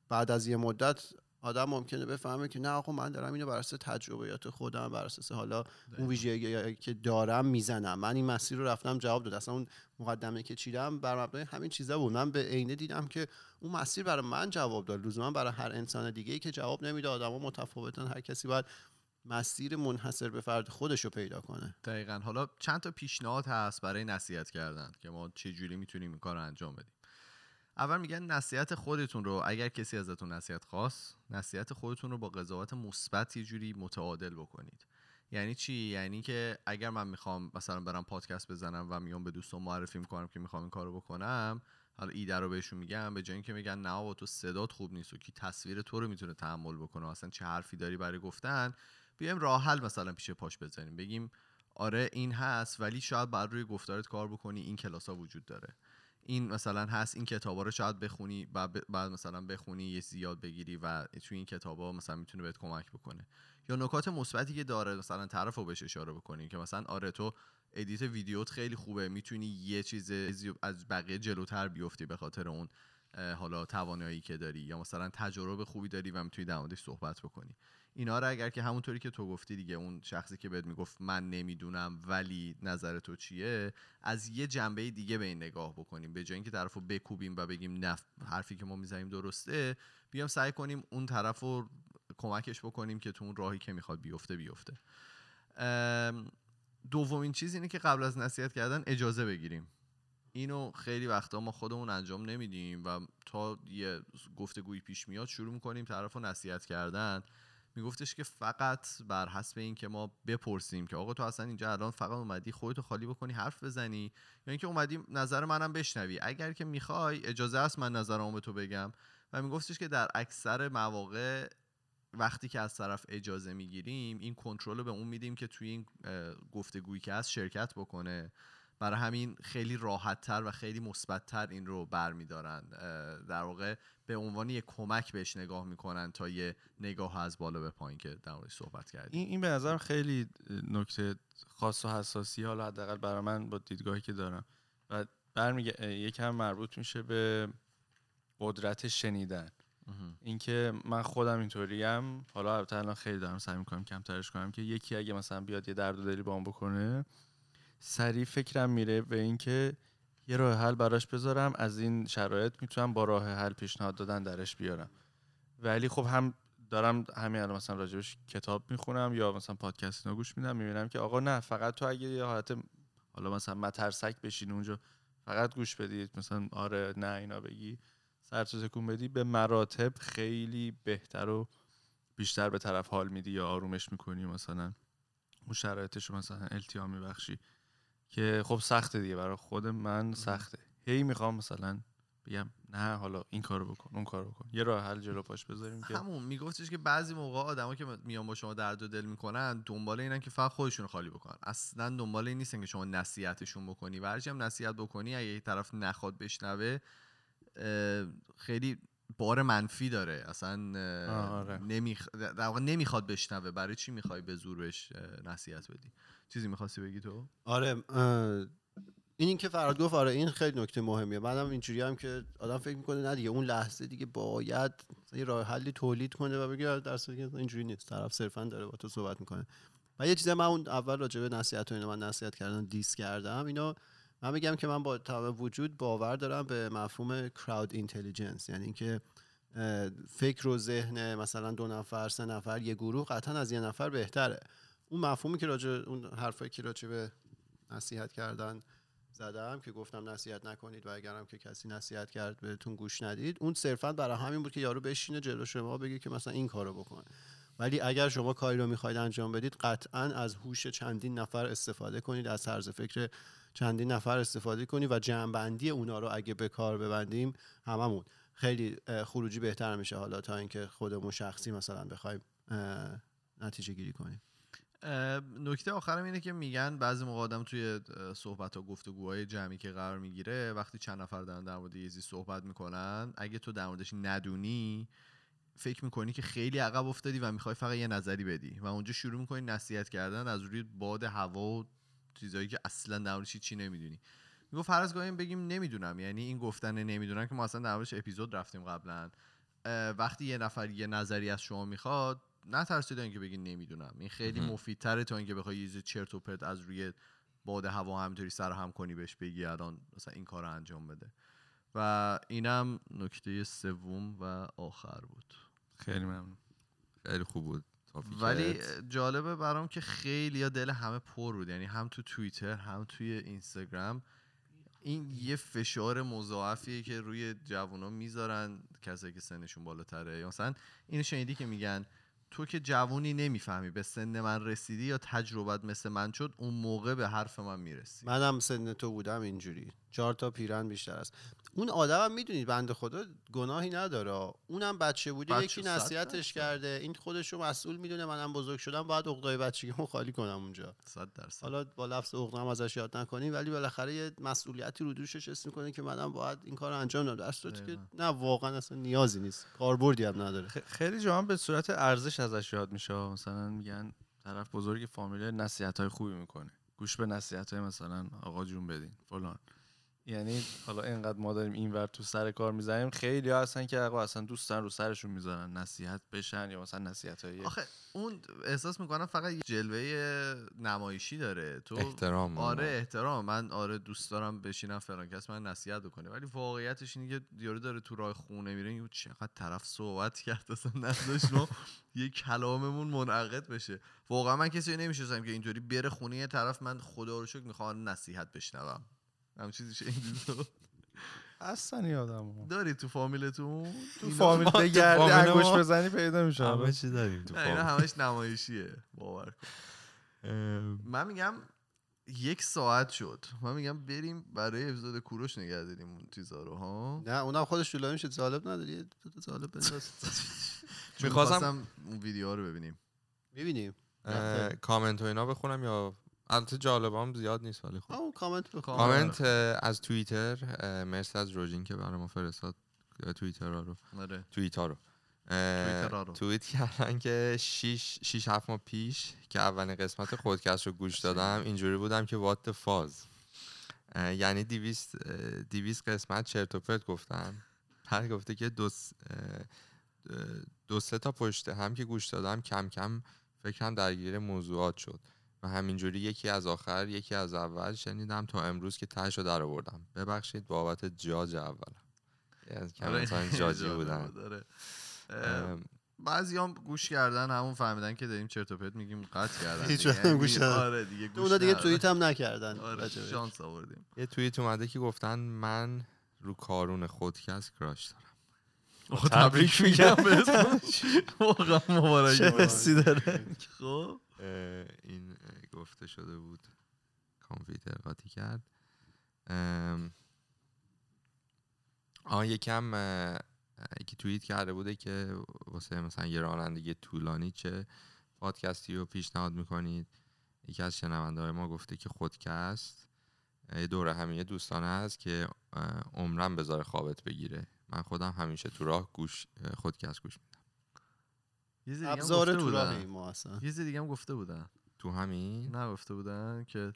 بعد از یه مدت آدم ممکنه بفهمه که نه آقا من دارم اینو بر اساس تجربیات خودم، بر اساس حالا اون ویژگی که دارم میزنم. من این مسیر رو رفتم جواب داد، اصلا اون مقدمه که چیدم بر مبنای همین چیزا بود. من به عینه دیدم که اون مسیر برای من جواب داد، لزوما برای هر انسان دیگه‌ای که جواب نمیده. آدما متفاوتن، هر کسی باید مسیر منحصر به فرد خودش رو پیدا کنه. دقیقاً. حالا چند تا پیشنهاد هست برای نصیحت کردن که ما چه جوری میتونیم این کارو انجام بدیم. اول میگن نصیحت خودتون رو، اگر کسی ازتون نصیحت خواست، نصیحت خودتون رو با قضاوت مثبت یه جوری متعادل بکنید. یعنی چی؟ یعنی که اگر من میخوام مثلا برم پادکست بزنم و میام به دوستان معرفی میکنم که میخوام این کارو بکنم، حالا ایده رو بهشون میگم، به جای اینکه میگن نه آقا تو صدات خوب نیست و کی تصویر تو رو میتونه تحمل بکنه، اصلا چه حرفی داری برای گفتن، بیایم راه حل مثلا پیش پاش بزنیم، بگیم آره این هست ولی شاید بعد روی گفتارت کار بکنی، این کلاس‌ها وجود داره، این مثلا هست، این کتابا رو شاید بخونی و بعد مثلا بخونی یه زیاد بگیری و توی این کتابا مثلا میتونه بهت کمک بکنه. یا نکات مثبتی که داره مثلا طرفو بهش اشاره بکنی که مثلا آره تو ادیت ویدیوت خیلی خوبه، میتونی یه چیز از بقیه جلوتر بیفتی به خاطر اون حالا توانایی که داری، یا مثلا تجربه خوبی داری و میتونی در موردش صحبت بکنی. اینا رو اگر که همونطوری که تو گفتی دیگه، اون شخصی که بهت میگفت من نمیدونم ولی نظر تو چیه، از یه جنبه دیگه به این نگاه بکنیم، به جای اینکه طرفو بکوبیم و بگیم نه حرفی که ما میزنیم درسته، بیام سعی کنیم اون طرفو کمکش بکنیم که تو اون راهی که میخواد بیفته. دومین چیز اینه که قبل از نصیحت کردن اجازه بگیریم. اینو خیلی وقتا ما خودمون انجام نمیدیم و تا یه گفتگوی پیش میاد شروع میکنیم طرفو نصیحت کردن. میگفتش که فقط بر حسب این که ما بپرسیم که آقا تو اصلا اینجا الان فقط اومدی خودتو خالی بکنی حرف بزنی، یا اینکه اومدی نظر منم بشنوی، اگر که میخوای اجازه است من نظرمو به تو بگم. و میگفتش که در اکثر مواقع وقتی که از طرف اجازه میگیریم این کنترل رو به اون میدیم که توی این گفتگویی که از شرکت بکنه، برای همین خیلی راحت‌تر و خیلی مثبت‌تر این رو برمی‌دارن، در واقع به عنوان یک کمک بهش نگاه می‌کنن تا یه نگاه از بالا به پایین که در موردش صحبت کردیم. این به نظرم خیلی نکته خاص و حساسی، حالا حداقل برای من با دیدگاهی که دارم و یکم مربوط میشه به قدرت شنیدن. اینکه من خودم اینطوریم، حالا البته الان خیلی دارم سعی می‌کنم کمترش کنم، که یکی اگه مثلا بیاد یه درد و دلی با من بکنه، سریع فکرم میره به این که یه راه حل براش بذارم، از این شرایط میتونم با راه حل پیشنهاد دادن درش بیارم. ولی خب هم دارم همین الان مثلا راجبش کتاب میخونم یا مثلا پادکست اینا گوش میدم، میبینم که آقا نه فقط تو اگه یه حالت حالا مثلا مترسک بشین اونجا فقط گوش بدید، مثلا آره نه اینا بگی، سرتو تکون بدی، به مراتب خیلی بهتر و بیشتر به طرف حال میدی یا آرومش میکنی، مثلا اون شرایطش مثلا التیام میبخشی، که خب سخته دیگه. برای خود من سخته، هی میخوام مثلا بگم نه حالا این کارو بکن اون کارو بکن، یه راه حل جلو پاش بذاریم. که همون میگفتش که بعضی موقع آدما که میان با شما درد و دل میکنن دنبال اینن که فقط خودشونو خالی بکنن، اصلا دنبال این نیستن که شما نصیحتشون بکنی. هرچی هم نصیحت بکنی اگه یک طرف نخواد بشنوه خیلی بار منفی داره، اصلا آره. نمیخواد بشنوه، برای چی میخوای به زور بهش نصیحت بدی؟ چیزی میخواستی بگی تو؟ آره این که فراد گفت، آره این خیلی نکته مهمیه. منم اینجوری هم که آدم فکر میکنه نه دیگه اون لحظه دیگه باید یه راه حلی تولید کنه و بگه، در صورتی که اینجوری نیست، طرف صرفا داره با تو صحبت میکنه. و یه چیزی من اون اول راجع به نصیحت و اینا من نصیحت کردم دیس کردم، اینو من میگم که من با تمام وجود باور دارم به مفهوم crowd intelligence، یعنی اینکه فکر و ذهن مثلا 2 نفر 3 نفر یه گروه قطعا از یه نفر بهتره. اون مفهومی که راجع اون حرفایی که راجع به نصیحت کردن زدم که گفتم نصیحت نکنید و اگرم که کسی نصیحت کرد بهتون گوش ندید، اون صرفا برای همین بود که یارو بشینه جلو شما بگه که مثلا این کارو بکن. ولی اگر شما کاری رو میخواید انجام بدید، قطعاً از هوش چندین نفر استفاده کنید، از طرز فکر چندین نفر استفاده کنید و جمع‌بندی اونا رو اگه به کار ببندیم هممون خیلی خروجی بهتر میشه، حالا تا اینکه خودمون شخصی مثلا بخوایم نتیجه گیری کنیم. نکته آخرم اینه که میگن بعضی موقع آدم توی صحبت‌ها، گفتگوهای جمعی که قرار میگیره، وقتی چند نفر دارن در مورد یه چیزی صحبت میکنن، اگه تو در موردش ندونی فکر میکنی که خیلی عقب افتادی و میخوای فقط یه نظری بدی و اونجا شروع میکنی نصیحت کردن از روی باد هوا و چیزایی که اصلا در موردش چیزی نمیدونی. میگم فرض کنیم بگیم نمیدونم، یعنی این گفتن نمیدونم که ما اصلا در موردش اپیزود رفتیم قبلا، وقتی یه نفر یه نظری از شما میخواد نترسید اینکه بگین نمیدونم، این خیلی مفیدتره تا اینکه بخوای یه چرت و پرت از روی باد هوا همینطوری سر هم کنی بهش بگی الان مثلا این کارو انجام بده. و اینم نکته سوم و آخر بود. خیلی ممنون، خیلی خوب بود. ولی جالبه برام که خیلی دل همه پر بود، یعنی هم تو توییتر هم توی اینستاگرام. این یه فشار مضاعفیه که روی جوونا میذارن، کسایی که سنشون بالاتره. یا مثلا اینو شنیدی که میگن تو که جوونی نمیفهمی، به سن من رسیدی یا تجربت مثل من شد اون موقع به حرف من میرسی. منم سن تو بودم اینجوری، 4 تا پیرن بیشتر است. اون آدمم میدونید بنده خدا گناهی نداره، اونم بچه بوده، یکی نصیحتش کرده، این خودشو مسئول میدونه. منم بزرگ شدم باید عقدای بچگیمو خالی کنم اونجا 100%. حالا با لفظ عقدام ازش یاد نکنیم، ولی بالاخره یه مسئولیتی رو دوشش اسم میکنه که منم باید این کارو انجام بدم، در صورتی که نه، واقعا اصلا نیازی نیست، کاربردی هم نداره. خیلی جا هم به صورت ارزش ازش یاد میشه. مثلا میگن طرف بزرگ فامیله نصیحتای خوبی میکنه، گوش به نصیحتای مثلا آقا جون بدین فلان. یعنی حالا اینقدر ما داریم اینور تو سر کار میزنیم، خیلی ها هستن که آقا اصلا دوستن رو سرشون میزنن نصیحت بشن، یا مثلا نصیحتایی آخه اون احساس میکنم فقط یه جلوه نمایشی داره. تو احترام، آره احترام، من آره دوست دارم بشینم فلان کس من نصیحت بکنه، ولی واقعیتش اینه که یارو داره تو راه خونه میره، این چقدر طرف صحبت کرد اصلا نذاشت ما یه کلاممون منعقد بشه. واقعا من کسی نمیشناسم که اینطوری بره خونه یه طرف من خدا رو شکر میخوام نصیحت بشنوم. هم چیزیش این دیزو اصلا یادمو داری تو فامیلتون، تو فامیل بگردی انگوش بزنی پیدا میشه، همه چی داریم تو فامیل. اینا همش نمایشیه، باور کن. من میگم 1 ساعت شد، من میگم بریم برای اپیزود کوروش نگه داریم اون چیزا رو ها. نه اونم خودش طولانی میشه، جالب نداری تو جالب بنداز. می‌خواستم اون ویدیو رو ببینیم، می‌بینیم کامنت و اینا بخونم، یا البته جالبام زیاد نیست ولی خب اون کامنت از توییتر. مرسی از روجین که برای ما فرستاد توییتر رو توییت کردن که 6-7 ماه پیش که اولین قسمت پادکست رو گوش دادم اینجوری بودم که وات فاز، یعنی 200 قسمت چرت و پرت گفتم. هر گفته که 2-3 تا پشت هم که گوش دادم کم کم فکرم درگیر موضوعات شد و همینجوری یکی از آخر یکی از اول شنیدم تا امروز که تهشو در آوردم. ببخشید بابت جاج اولم، یعنی کمترین جاجی بودم. بعضیام گوش کردن همون فهمیدن که داریم چرت و پرت میگیم، قطع کردن دیگه، گوش ندادن دیگه، توییت هم نکردن. آره شانس آوردیم. یه توییت اومده که گفتن من رو کارون خودکست کراش دارم. تبریک میگم بهتون، واقعا مبارکه، مرسی داره. خب این گفته شده بود، کامپیوتر قاطی کرد. یکم یکی توییت کرده بوده که واسه مثلا یه رانندگی طولانی چه پادکستی رو پیشنهاد میکنید. یکی از شنونده های ما گفته که خودکست یه دوره همیه دوستانه هست که عمرم بذاره خوابت بگیره، من خودم همیشه تو راه خودکست گوش میدم. ابزار تو راه ما اصلا. یه چیز دیگه هم گفته بودن تو همین، نه گفته بودن که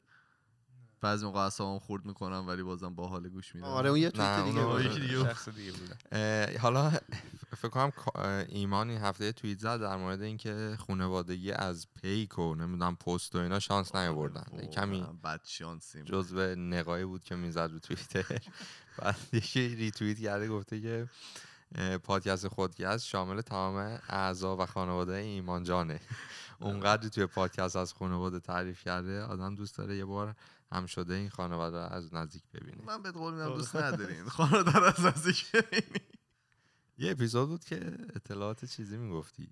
بعضی موقع اعصابم خورد میکنم ولی بازم با حال گوش میدم. آره اون یه توییت دیگه بود، یکی دیگه شخص دیگه بود. حالا فکر کنم ایمانی هفته توییت زد در مورد اینکه خانوادگی از پیک و نمیدونم پست و اینا شانس نیاوردن، کمی بد شانسیم، جزو نقایی بود که میزد رو توییتر. بعد یکی ریتوییت کرده گفته که پادکست خودکست شامل تمام اعضا و خانواده ایمان جانه. اونقدر توی پادکست از خانواده تعریف کرده، آدم دوست داره یه بار هم شده این خانواده رو از نزدیک ببینی. من بهت قول میدم دوست ندارین خانواده رو از نزدیک ببینی. یه اپیزود بود که اطلاعات چیزی میگفتی.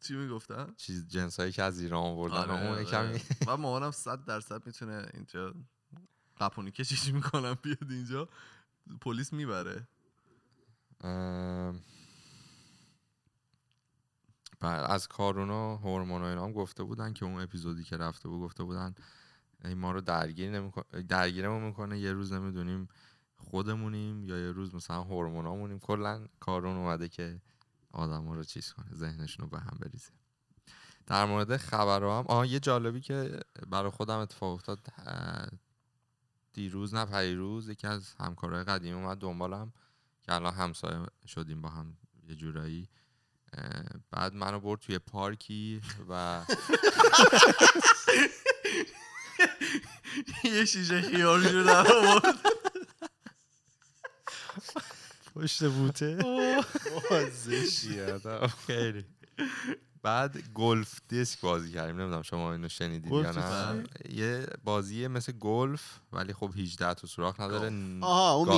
چی میگفتم؟ چیز جنسایی که از ایران آوردن اون کمی. و مامانم 100% میتونه اینجا قپونی کشیش میکنم بیاد اینجا پلیس میبره. از کارونا هورمون و اینا هم گفته بودن که اون اپیزودی که رفته بود گفته بودن این ما رو درگیرمون میکنه، یه روز نمیدونیم خودمونیم یا یه روز مثلا هورمونامونیم. کلا کارون اومده که آدما رو چیز کنه، ذهنشون رو به هم بریزه. در مورد خبرها هم یه جالبی که برای خودم اتفاق افتاد دیروز، نه پریروز، یکی از همکارای قدیم اومد دنبالم که الان همسایه شدیم با هم یه جورایی، بعد منو برد توی پارکی و یه شیشه خیار جورا بود پشت بوته خیلی. بعد گلف دیسک بازی کردیم، نمیدونم شما اینو شنیدید یا نه، یه بازیه مثل گلف ولی خب 18 تا سوراخ نداره. آها اون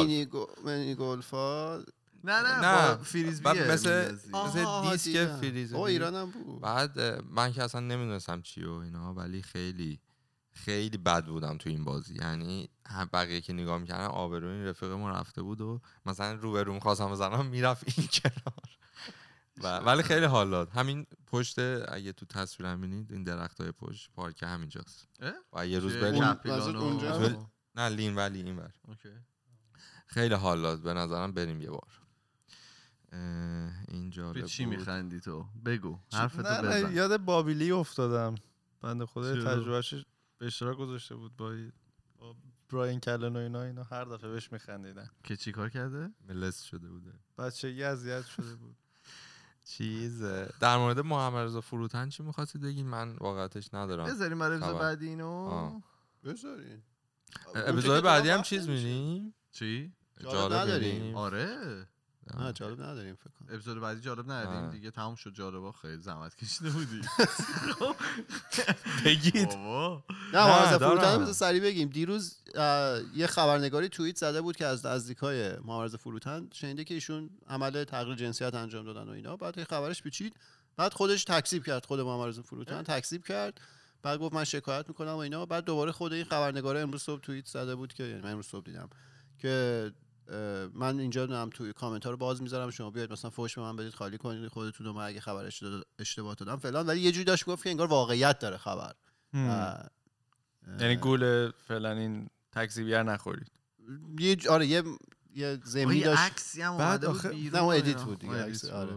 مینی گلفا. نه فریزبیه مثل دیسک فریزبی. او ایران هم بود. بعد من که اصلا نمیدونستم چی و اینا، ولی خیلی خیلی بد بودم تو این بازی. یعنی بقیه که نگاه میکردن آبروی رفیقمون رفته بود و مثلا روبروم خواستم بزنم میرفت این کنار. ولی خیلی حال داد. همین پشت، اگه تو تصویرم ببینید این درختای پشت پارک همینجاست. و یه روز بریم اونجا. نه لین ولی اینور. اوکی. خیلی حال داد به نظرم، بریم یه بار. اینجا به چی میخندی تو؟ بگو. حرفتو بزن. نه یاد بابیلی افتادم. بنده خدای تجربهش به اشتراک گذاشته بود با براین کلن و اینا هر دفعه بهش میخندیدن که چی کار کرده؟ ملس شده بوده. بچگی اذیت شده بود. چیزه در مورد محمد رضا فروتن چی می‌خواستی بگین؟ من واقعیتش ندارم. بذاریم برای اپیزود بعدی اینو بذاریم. اپیزود بعدی هم چیز می‌بینیم؟ چی؟ جالب نداریم. آره. نه جالب نداریم فکر کنم. اپیزود بعدی جالب نداریم دیگه، تموم شد جالبا. خیلی زحمت کشیده بودی. بگید. بابا. نه محمد رضا فروتن بذار سریع بگیم. دیروز یه خبرنگاری توییت زده بود که از نزدیکای محمد رضا فروتن شنیده که ایشون عمل تغییر جنسیت انجام دادن و اینا، بعد یه خبرش پیچید، بعد خودش تکذیب کرد، خود محمد رضا فروتن تکذیب کرد، بعد گفت من شکایت میکنم و اینا. بعد دوباره خود این خبرنگار امروز صبح توییت زده بود که، یعنی من امروز صبح دیدم که من اینجا نم توی کامنت ها رو باز میذارم، شما بیاید مثلا فحش به من بدید، خالی کنید خودتون رو، من اگه خبر اشتباه دادم فلان. ولی یه جوری داشت میگفت که انگار واقعیت داره خبر، یعنی گول فلان این تکذیبیار نخورید. یه زمینی داشت. عکسی هم اومده بود بیرون. نه اون ادیت بود دیگه عکس. آره.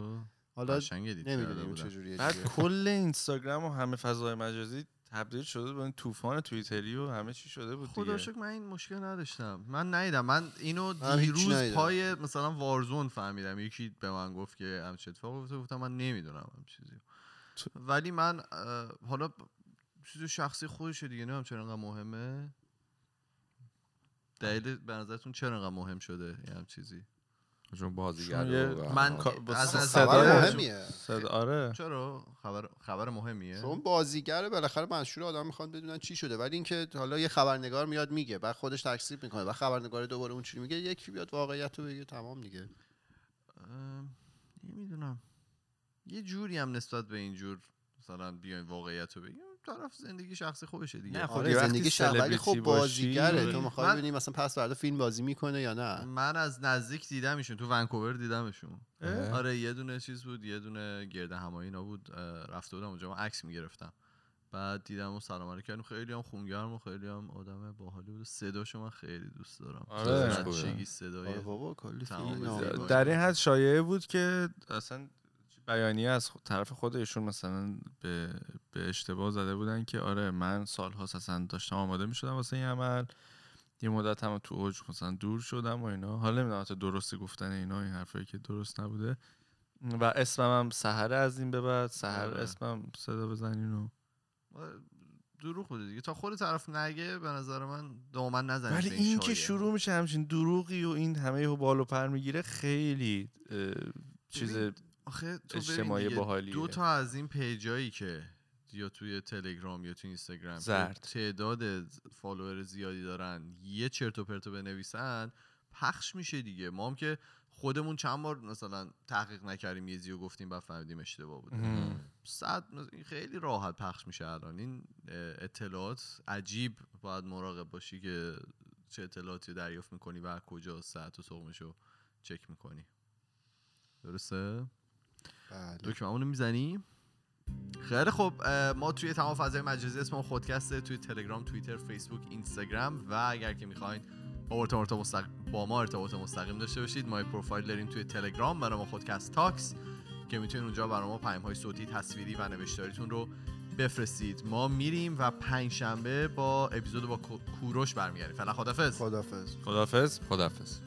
حالا نمی‌دونم چه جوریه. بعد کل اینستاگرام و همه فضای مجازی تبدیل شده به طوفان توییتری و همه چی شده بود دیگه. خدا شکر من این مشکل نداشتم. من ندیدم. من اینو دیروز پای مثلا وارزون فهمیدم. یکی به من گفت که همچین اتفاقی افتاده، گفتم من نمی‌دونم هم چیزی. ولی من حالا چیز شخصی خودشه دیگه، نمی‌دونم چرا انقدر مهمه. دلیل به نظرتون چرا انقدر مهم شده این هم چیزی؟ چون بازیگره. من از صدا مهمیه. صدا آره. چرا خبر مهمیه؟ چون بازیگره، بالاخره منشور آدم میخوان بدونن چی شده. ولی اینکه حالا یه خبرنگار میاد میگه، بعد خودش تکذیب میکنه، بعد خبرنگار دوباره اون چی میگه، یکی بیاد واقعیتو بگه، تمام دیگه. نمیدونم. یه جوری هم نسبت به این جور مثلا بیاین واقعیتو بگین، طرف زندگی شخصی خودشه دیگه. نه خود زندگی شخصی، ولی خب بازیگره، تو می‌خوای ببینی مثلا پس فردا فیلم بازی میکنه یا نه. من از نزدیک دیدمشون، تو ونکوور دیدمشون. آره یه دونه چیز بود، یه دونه گرد همایی اینا بود، رفته بودم اونجا، من عکس میگرفتم، بعد دیدم و سلام علیکم. خیلی هم خونگرم و خیلی هم آدم باحالی بود. صداشو من خیلی دوست دارم. آره چیگی صدای بابا کلی فیلم در این حد شایعه بود که اصلا بیانیه از طرف خود ایشون مثلا به اشتباه زده بودن که آره من سالها اصلا داشتم آماده میشدم واسه این عمل، یه مدت هم تو اوج مثلا دور شدم و اینا. حالا نمیدونم حتی درست گفتن اینا، این حرفایی که درست نبوده. و اسمم هم سحره، از این به بعد سحر اسمم صدا بزنین و دروغ بوده دیگه، تا خود طرف نگه به نظر من دامن نزنید. ولی این که شروع میشه همچین دروغی و این همه بالا پر میگیره، خیلی چیز آخه تو ببین دیگه. دو تا از این پیجایی که یا توی تلگرام یا توی اینستاگرام تعداد فالوور زیادی دارن یه چرت و پرت بنویسن پخش میشه دیگه. ما هم که خودمون چند بار مثلا تحقیق نکردیم یه چیزیو گفتیم بعد فهمیدیم اشتباه بود. این خیلی راحت پخش میشه الان این اطلاعات. عجیب باید مراقب باشی که چه اطلاعاتی دریافت میکنی و کجا ساعت و سقمشو چک میکنی. درسته؟ بله. دکمه‌مونو میزنی؟ خیلی خب، ما توی تمام فضای مجازی اسممون خودکسته، توی تلگرام، توییتر، فیسبوک، اینستاگرام، و اگر که میخواین با ما ارتباط مستقیم داشته باشید، ما پروفایل داریم توی تلگرام به نام خودکست تاکس که میتونید اونجا برای ما پیام‌های صوتی، تصویری و نوشتاریتون رو بفرستید. ما میریم و پنجشنبه با اپیزود با کوروش برمیگردیم. فعلا خدافظ.